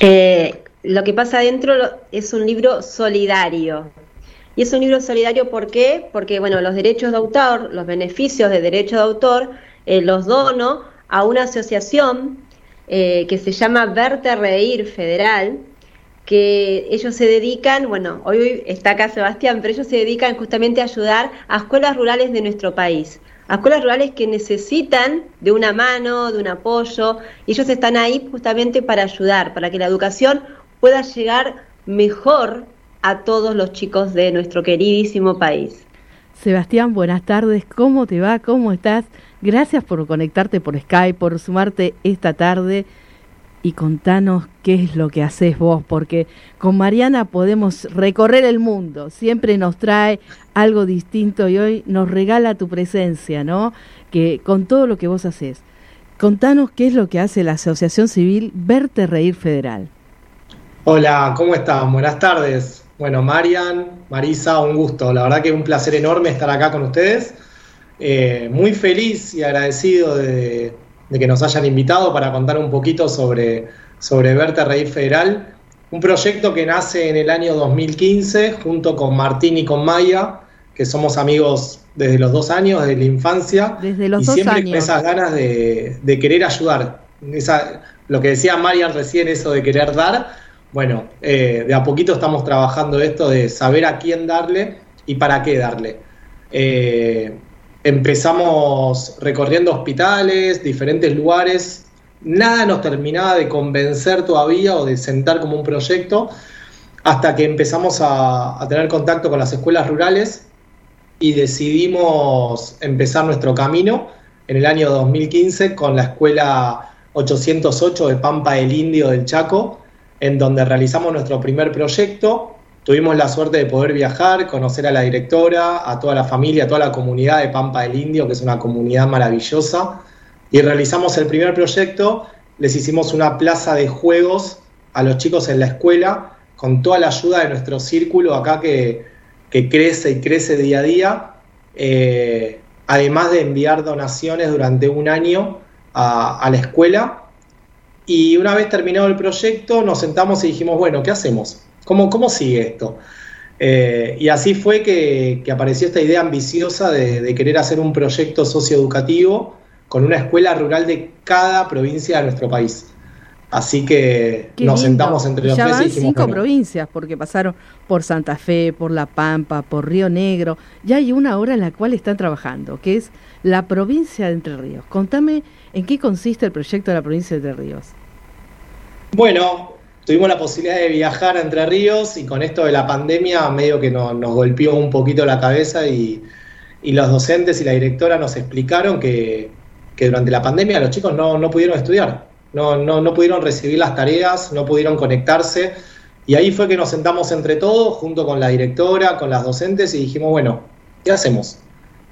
Eh, lo que pasa adentro es un libro solidario. Y es un libro solidario, ¿por qué? Porque, bueno, los derechos de autor, los beneficios de derecho de autor, eh, los dono a una asociación eh, que se llama Verte Reír Federal, que ellos se dedican, bueno, hoy está acá Sebastián, pero ellos se dedican justamente a ayudar a escuelas rurales de nuestro país, a escuelas rurales que necesitan de una mano, de un apoyo, y ellos están ahí justamente para ayudar, para que la educación pueda llegar mejor a todos los chicos de nuestro queridísimo país. Sebastián, buenas tardes, ¿cómo te va? ¿Cómo estás? Gracias por conectarte por Skype, por sumarte esta tarde. Y contanos qué es lo que hacés vos, porque con Mariana podemos recorrer el mundo, siempre nos trae algo distinto y hoy nos regala tu presencia, ¿no? Que con todo lo que vos hacés. Contanos qué es lo que hace la Asociación Civil Verte Reír Federal. Hola, ¿cómo están? Buenas tardes. Bueno, Marian, Marisa, un gusto. La verdad que es un placer enorme estar acá con ustedes. Eh, muy feliz y agradecido de... de que nos hayan invitado para contar un poquito sobre, sobre Verte Reír Federal, un proyecto que nace en el año dos mil quince junto con Martín y con Maya, que somos amigos desde los dos años, desde la infancia, desde los y dos siempre años. Con esas ganas de, de querer ayudar. Esa, lo que decía Marian recién, eso de querer dar, bueno, eh, de a poquito estamos trabajando esto de saber a quién darle y para qué darle. Eh, Empezamos recorriendo hospitales, diferentes lugares, nada nos terminaba de convencer todavía o de sentar como un proyecto, hasta que empezamos a, a tener contacto con las escuelas rurales y decidimos empezar nuestro camino en el año dos mil quince con la Escuela ochocientos ocho de Pampa del Indio del Chaco, en donde realizamos nuestro primer proyecto. Tuvimos la suerte de poder viajar, conocer a la directora, a toda la familia, a toda la comunidad de Pampa del Indio, que es una comunidad maravillosa. Y realizamos el primer proyecto, les hicimos una plaza de juegos a los chicos en la escuela, con toda la ayuda de nuestro círculo acá que, que crece y crece día a día. Eh, además de enviar donaciones durante un año a, a la escuela. Y una vez terminado el proyecto, nos sentamos y dijimos, bueno, ¿qué hacemos? ¿Cómo, ¿Cómo sigue esto? Eh, y así fue que, que apareció esta idea ambiciosa de, de querer hacer un proyecto socioeducativo con una escuela rural de cada provincia de nuestro país. Así que Qué nos lindo. Sentamos entre los ya tres van y dijimos... cinco bueno, provincias, porque pasaron por Santa Fe, por La Pampa, por Río Negro. Ya hay una ahora en la cual están trabajando, que es la provincia de Entre Ríos. Contame en qué consiste el proyecto de la provincia de Entre Ríos. Bueno... Tuvimos la posibilidad de viajar a Entre Ríos y con esto de la pandemia medio que no, nos golpeó un poquito la cabeza y, y los docentes y la directora nos explicaron que, que durante la pandemia los chicos no, no pudieron estudiar, no, no, no pudieron recibir las tareas, no pudieron conectarse y ahí fue que nos sentamos entre todos junto con la directora, con las docentes y dijimos, bueno, ¿qué hacemos?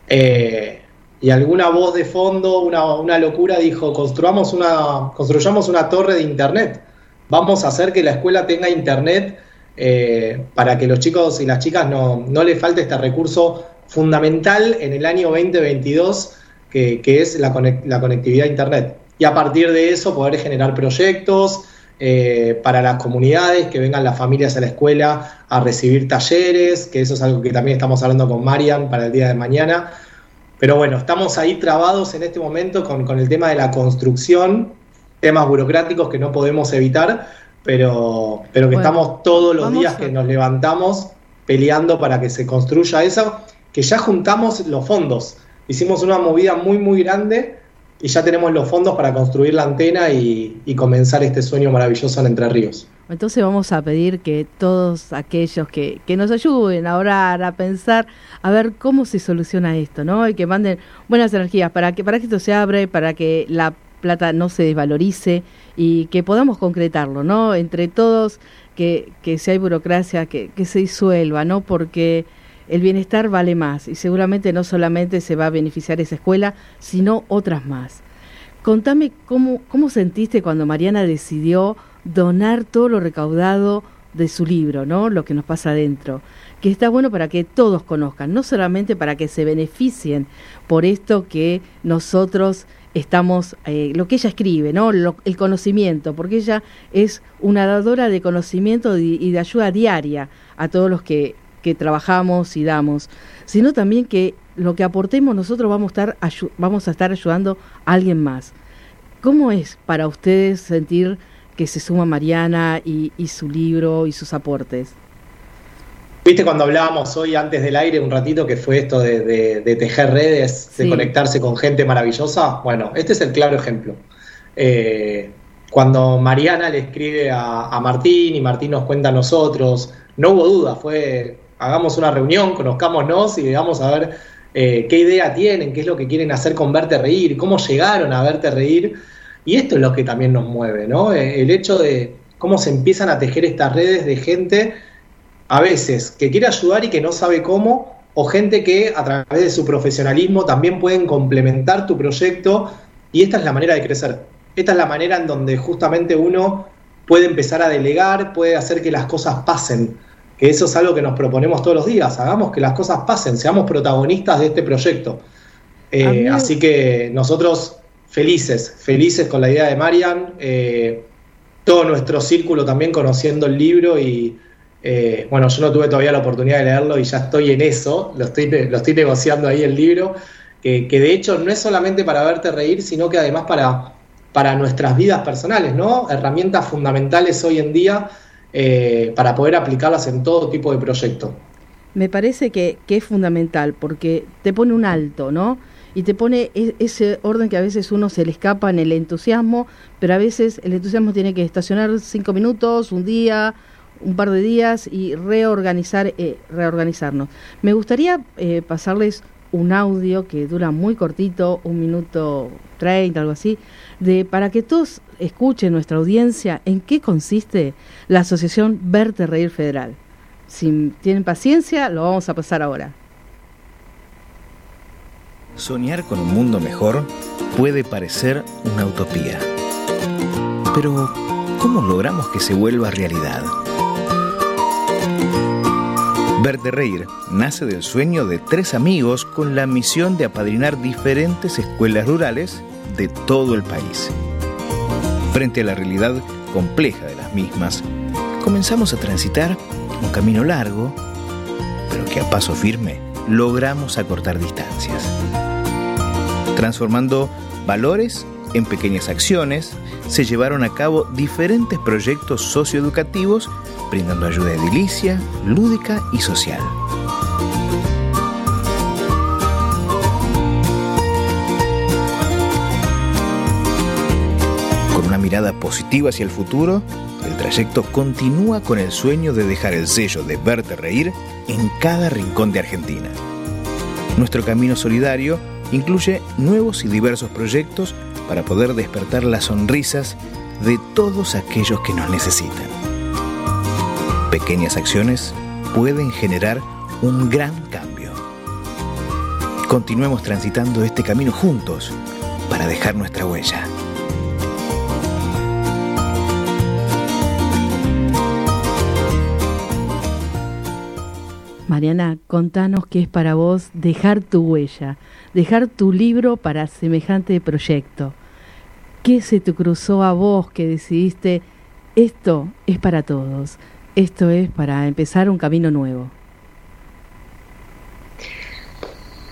Eh, y alguna voz de fondo, una, una locura dijo, construamos una, construyamos una torre de internet. Vamos a hacer que la escuela tenga internet eh, para que los chicos y las chicas no, no les falte este recurso fundamental en el año veinte veintidós, que, que es la, conect- la conectividad a internet. Y a partir de eso poder generar proyectos eh, para las comunidades, que vengan las familias a la escuela a recibir talleres, que eso es algo que también estamos hablando con Marian para el día de mañana. Pero bueno, estamos ahí trabados en este momento con, con el tema de la construcción, temas burocráticos que no podemos evitar, pero, pero que bueno, estamos todos los días a... que nos levantamos peleando para que se construya eso, que ya juntamos los fondos. Hicimos una movida muy, muy grande y ya tenemos los fondos para construir la antena y, y comenzar este sueño maravilloso en Entre Ríos. Entonces vamos a pedir que todos aquellos que, que nos ayuden a orar, a pensar, a ver cómo se soluciona esto, ¿no? Y que manden buenas energías para que, para que esto se abra, para que la plata no se desvalorice y que podamos concretarlo, ¿no? Entre todos, que, que si hay burocracia, que, que se disuelva, ¿no? Porque el bienestar vale más y seguramente no solamente se va a beneficiar esa escuela, sino otras más. Contame cómo, cómo sentiste cuando Mariana decidió donar todo lo recaudado de su libro, ¿no? Lo que nos pasa adentro, que está bueno para que todos conozcan, no solamente para que se beneficien por esto que nosotros... estamos, eh, lo que ella escribe, ¿no? Lo, el conocimiento, porque ella es una dadora de conocimiento y, y de ayuda diaria a todos los que, que trabajamos y damos, sino también que lo que aportemos nosotros vamos a estar, ayu- vamos a estar ayudando a alguien más. ¿Cómo es para ustedes sentir que se suma Mariana y, y su libro y sus aportes. Viste cuando hablábamos hoy antes del aire un ratito que fue esto de, de, de tejer redes, sí, de conectarse con gente maravillosa. Bueno, este es el claro ejemplo. Eh, cuando Mariana le escribe a, a Martín y Martín nos cuenta a nosotros, no hubo duda, fue hagamos una reunión, conozcámonos y digamos a ver eh, qué idea tienen, qué es lo que quieren hacer con Verte Reír, cómo llegaron a Verte Reír. Y esto es lo que también nos mueve, ¿no? El hecho de cómo se empiezan a tejer estas redes de gente a veces que quiere ayudar y que no sabe cómo, o gente que a través de su profesionalismo también pueden complementar tu proyecto, y esta es la manera de crecer. Esta es la manera en donde justamente uno puede empezar a delegar, puede hacer que las cosas pasen, que eso es algo que nos proponemos todos los días, hagamos que las cosas pasen, seamos protagonistas de este proyecto. Eh, así que nosotros felices, felices con la idea de Marian, eh, todo nuestro círculo también conociendo el libro y... Eh, bueno, yo no tuve todavía la oportunidad de leerlo y ya estoy en eso, lo estoy, lo estoy negociando ahí el libro, que, que de hecho no es solamente para Verte Reír, sino que además para, para nuestras vidas personales, ¿no? Herramientas fundamentales hoy en día eh, para poder aplicarlas en todo tipo de proyecto. Me parece que, que es fundamental porque te pone un alto, ¿no? Y te pone ese orden que a veces uno se le escapa en el entusiasmo, pero a veces el entusiasmo tiene que estacionar cinco minutos, un día... un par de días y reorganizar, eh, reorganizarnos. Me gustaría eh, pasarles un audio que dura muy cortito, un minuto treinta, algo así, de para que todos escuchen, nuestra audiencia, en qué consiste la asociación Verte Reír Federal. Si tienen paciencia, lo vamos a pasar ahora. Soñar con un mundo mejor puede parecer una utopía, pero ¿cómo logramos que se vuelva realidad? Verte Reír nace del sueño de tres amigos con la misión de apadrinar diferentes escuelas rurales de todo el país. Frente a la realidad compleja de las mismas, comenzamos a transitar un camino largo, pero que a paso firme logramos acortar distancias, transformando valores en pequeñas acciones. Se llevaron a cabo diferentes proyectos socioeducativos, brindando ayuda edilicia, lúdica y social. Con una mirada positiva hacia el futuro, el trayecto continúa con el sueño de dejar el sello de Verte Reír en cada rincón de Argentina. Nuestro camino solidario incluye nuevos y diversos proyectos para poder despertar las sonrisas de todos aquellos que nos necesitan. Pequeñas acciones pueden generar un gran cambio. Continuemos transitando este camino juntos para dejar nuestra huella. Mariana, contanos qué es para vos dejar tu huella, dejar tu libro para semejante proyecto. ¿Qué se te cruzó a vos que decidiste, esto es para todos, esto es para empezar un camino nuevo?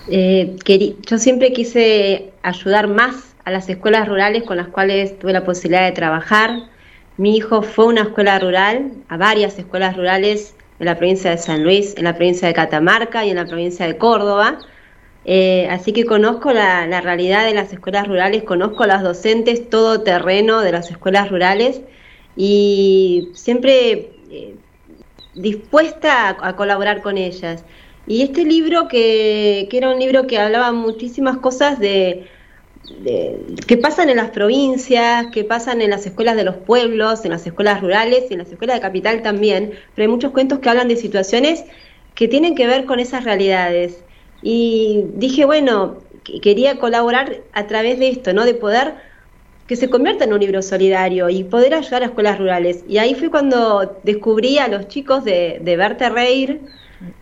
Eh, querí, yo siempre quise ayudar más a las escuelas rurales con las cuales tuve la posibilidad de trabajar. Mi hijo fue a una escuela rural, a varias escuelas rurales, en la provincia de San Luis, en la provincia de Catamarca y en la provincia de Córdoba. Eh, así que conozco la, la realidad de las escuelas rurales, conozco a los docentes, todo terreno de las escuelas rurales, y siempre eh, dispuesta a, a colaborar con ellas. Y este libro, que, que era un libro que hablaba muchísimas cosas de, de que pasan en las provincias, que pasan en las escuelas de los pueblos, en las escuelas rurales y en las escuelas de capital también, pero hay muchos cuentos que hablan de situaciones que tienen que ver con esas realidades. Y dije, bueno, quería colaborar a través de esto, ¿no? De poder que se convierta en un libro solidario y poder ayudar a escuelas rurales. Y ahí fue cuando descubrí a los chicos de, de Verte Reír,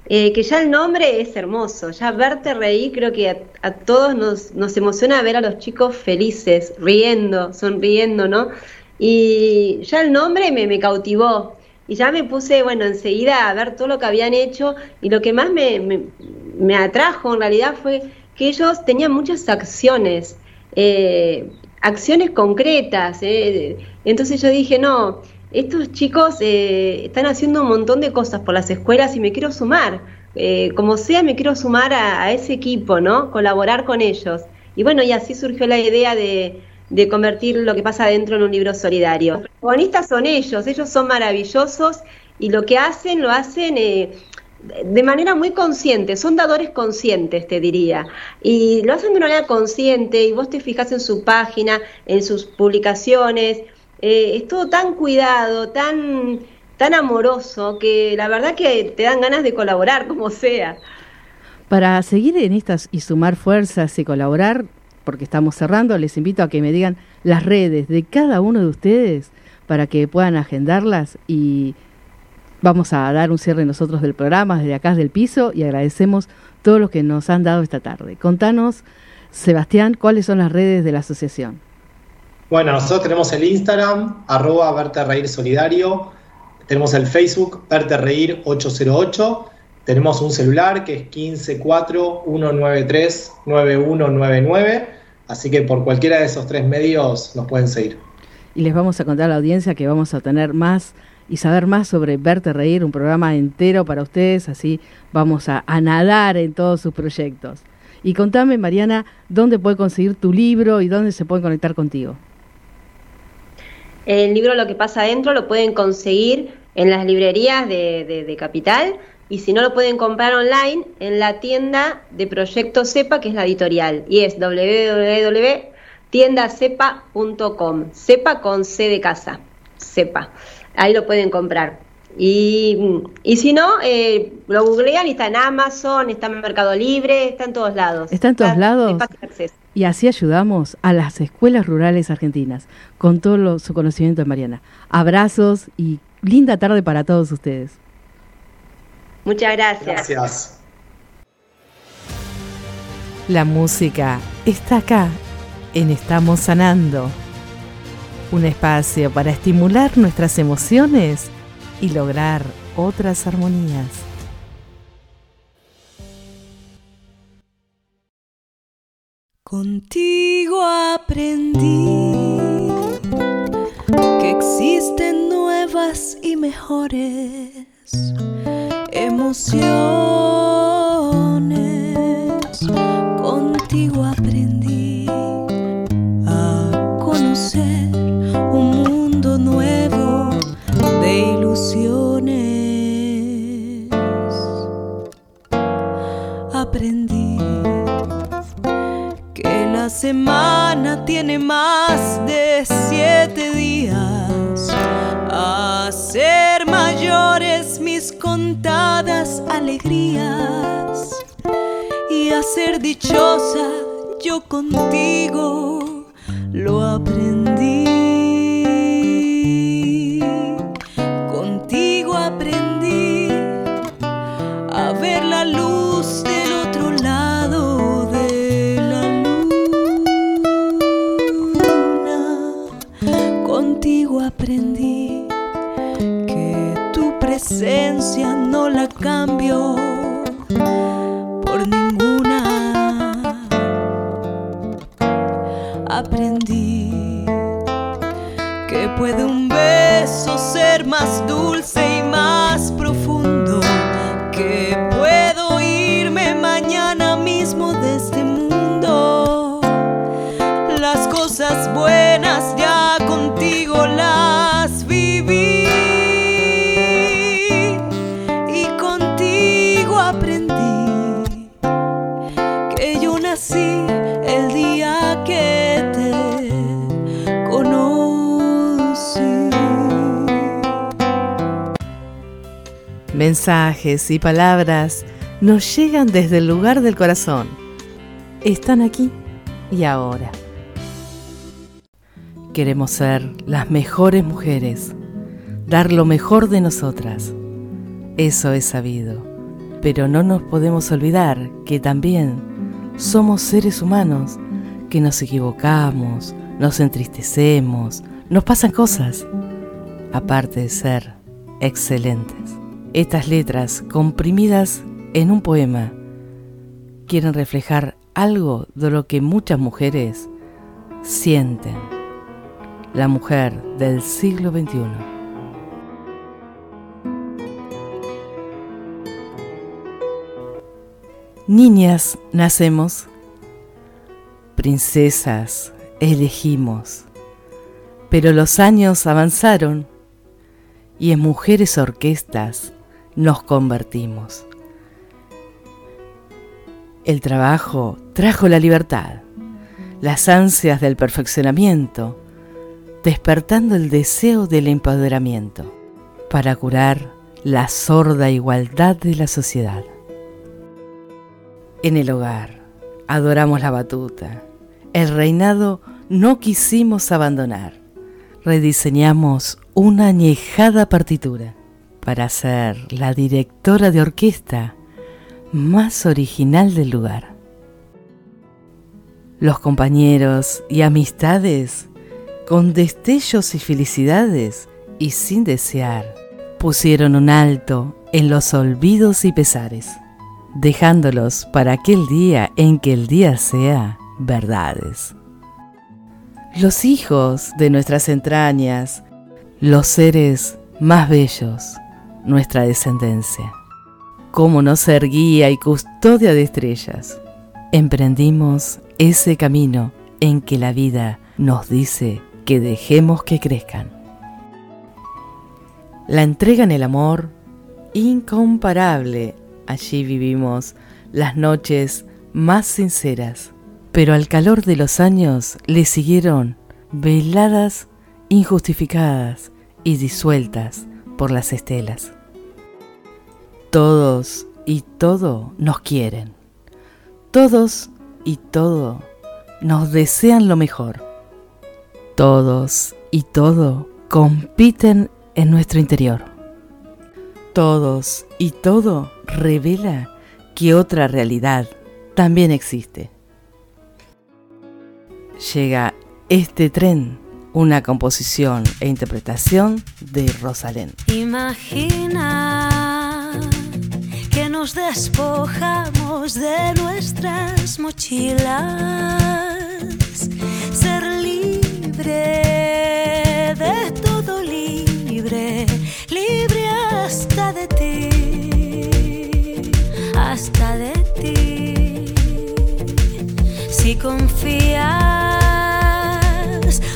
eh, que ya el nombre es hermoso, ya Verte Reír, creo que a, a todos nos, nos emociona ver a los chicos felices, riendo, sonriendo, ¿no? Y ya el nombre me, me cautivó. Y ya me puse, bueno, enseguida a ver todo lo que habían hecho, y lo que más me, me, me atrajo en realidad fue que ellos tenían muchas acciones, eh, acciones concretas. ¿eh? Entonces yo dije, no, estos chicos eh, están haciendo un montón de cosas por las escuelas y me quiero sumar. Eh, como sea, me quiero sumar a, a ese equipo, ¿no? Colaborar con ellos. Y bueno, y así surgió la idea de, de convertir lo que pasa adentro en un libro solidario. Los protagonistas son ellos, ellos son maravillosos y lo que hacen, lo hacen eh, de manera muy consciente, son dadores conscientes, te diría. Y lo hacen de una manera consciente y vos te fijás en su página, en sus publicaciones. Eh, es todo tan cuidado, tan, tan amoroso, que la verdad que te dan ganas de colaborar, como sea. Para seguir en estas y sumar fuerzas y colaborar, porque estamos cerrando, les invito a que me digan las redes de cada uno de ustedes para que puedan agendarlas y vamos a dar un cierre nosotros del programa desde acá del piso y agradecemos todos los que nos han dado esta tarde. Contanos, Sebastián, ¿cuáles son las redes de la asociación? Bueno, nosotros tenemos el Instagram, arroba Verte Reír Solidario, tenemos el Facebook, Verte Reír ocho cero ocho, tenemos un celular que es uno cinco cuatro uno nueve tres nueve uno nueve nueve, así que por cualquiera de esos tres medios nos pueden seguir. Y les vamos a contar a la audiencia que vamos a tener más y saber más sobre Verte Reír, un programa entero para ustedes, así vamos a, a nadar en todos sus proyectos. Y contame, Mariana, ¿dónde puede conseguir tu libro y dónde se pueden conectar contigo? El libro Lo que pasa adentro lo pueden conseguir en las librerías de, de, de Capital, y si no lo pueden comprar online en la tienda de Proyecto Sepa, que es la editorial, y es doble u doble u doble u punto tienda sepa punto com, sepa con C de casa, sepa, ahí lo pueden comprar. Y, y si no, eh, lo googlean y está en Amazon, está en Mercado Libre, está en todos lados. Está en todos está, lados. Y así ayudamos a las escuelas rurales argentinas con todo lo, su conocimiento de Mariana. Abrazos y linda tarde para todos ustedes. Muchas gracias. Gracias. La música está acá en Estamos Sanando. Un espacio para estimular nuestras emociones y lograr otras armonías. Contigo aprendí que existen nuevas y mejores emociones. Contigo aprendí a conocer un mundo nuevo de ilusiones. Aprendí que la semana tiene más de siete días. A ser mayores mis contadas alegrías y a ser dichosa yo contigo lo aprendí. Contigo aprendí a ver la luz del otro lado de la luna. Contigo aprendí esencia, no la cambio por ninguna. Aprendí que puede un beso ser más dulce y más profundo, que puedo irme mañana mismo de este mundo. Las cosas buenas ya contigo las viví. Así el día que te conocí. Mensajes y palabras nos llegan desde el lugar del corazón. Están aquí y ahora. Queremos ser las mejores mujeres, dar lo mejor de nosotras. Eso es sabido, pero no nos podemos olvidar que también somos seres humanos, que nos equivocamos, nos entristecemos, nos pasan cosas, aparte de ser excelentes. Estas letras, comprimidas en un poema, quieren reflejar algo de lo que muchas mujeres sienten. La mujer del siglo veintiuno. Niñas nacemos, princesas elegimos, pero los años avanzaron y en mujeres orquestas nos convertimos. El trabajo trajo la libertad, las ansias del perfeccionamiento, despertando el deseo del empoderamiento para curar la sorda igualdad de la sociedad. En el hogar adoramos la batuta, el reinado no quisimos abandonar, rediseñamos una añejada partitura para ser la directora de orquesta más original del lugar. Los compañeros y amistades, con destellos y felicidades y sin desear, pusieron un alto en los olvidos y pesares, dejándolos para aquel día en que el día sea verdades. Los hijos de nuestras entrañas, los seres más bellos, nuestra descendencia. Cómo no ser guía y custodia de estrellas, emprendimos ese camino en que la vida nos dice que dejemos que crezcan. La entrega en el amor, incomparable, allí vivimos las noches más sinceras, pero al calor de los años le siguieron veladas injustificadas y disueltas por las estelas. Todos y todo nos quieren, todos y todo nos desean lo mejor, todos y todo compiten en nuestro interior, todos y todo revela que otra realidad también existe. Llega este tren, una composición e interpretación de Rosalén. Imagina que nos despojamos de nuestras mochilas, ser libre, de todo libre, libre hasta de ti, hasta de ti. Si confías,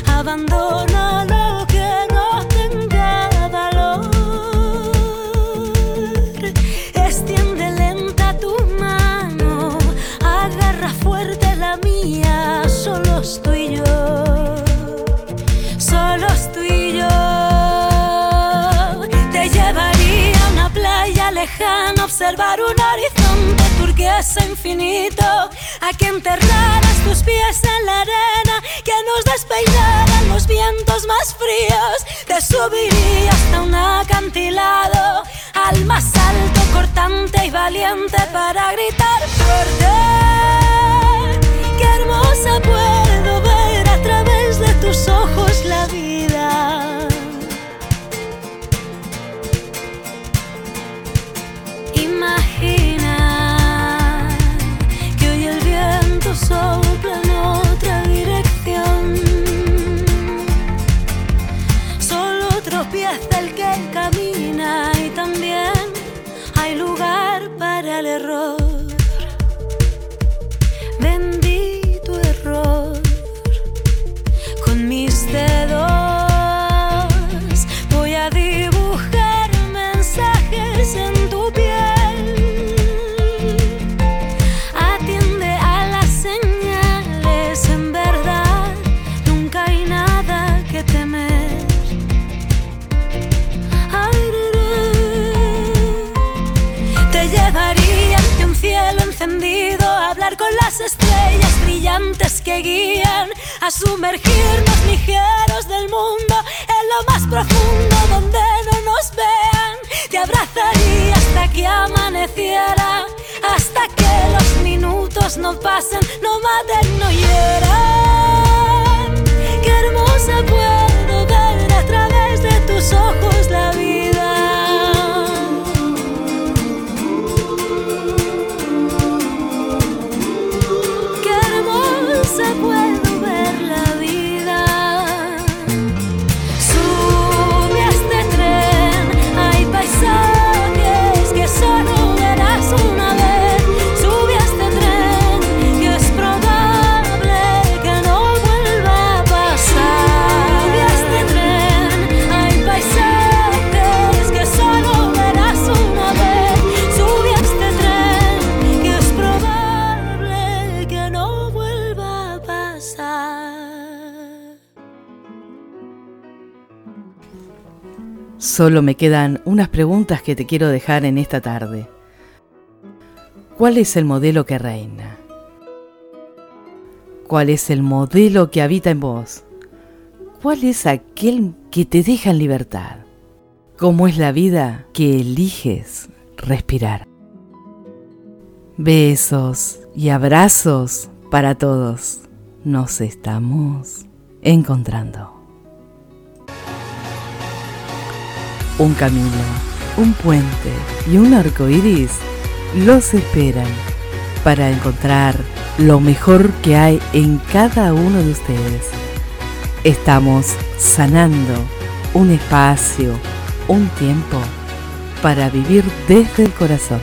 abandona lo que no tenga valor. Extiende lenta tu mano, agarra fuerte la mía, solo estoy yo. Solo estoy yo. Te llevaría a una playa lejana, observar un horizonte turquesa infinito, a que enterraras tus pies en la arena, que nos despeinaran los vientos más fríos. Te subiría hasta un acantilado, al más alto, cortante y valiente, para gritar fuerte. Qué hermosa puedo ver a través de tus ojos la vida. Imagina que hoy el viento sopla en otra dirección, solo tropieza el que camina y también hay lugar para el error. Bendito error, con mis dedos voy a dibujar mensajes en tu piel. Atiende a las señales, en verdad nunca hay nada que temer. Ay, te llevaría ante un cielo encendido, a hablar con las estrellas brillantes que guían, a sumergirnos ligeros del mundo en lo más profundo donde no nos vean. Te abrazaría hasta que amaneciera, hasta que los minutos no pasen, no maten, no hieran. Qué hermosa puedo ver a través de tus ojos la vida. Qué hermosa puedo ver la vida. Solo me quedan unas preguntas que te quiero dejar en esta tarde. ¿Cuál es el modelo que reina? ¿Cuál es el modelo que habita en vos? ¿Cuál es aquel que te deja en libertad? ¿Cómo es la vida que eliges respirar? Besos y abrazos para todos. Nos estamos encontrando. Un camino, un puente y un arco iris los esperan para encontrar lo mejor que hay en cada uno de ustedes. Estamos sanando un espacio, un tiempo para vivir desde el corazón.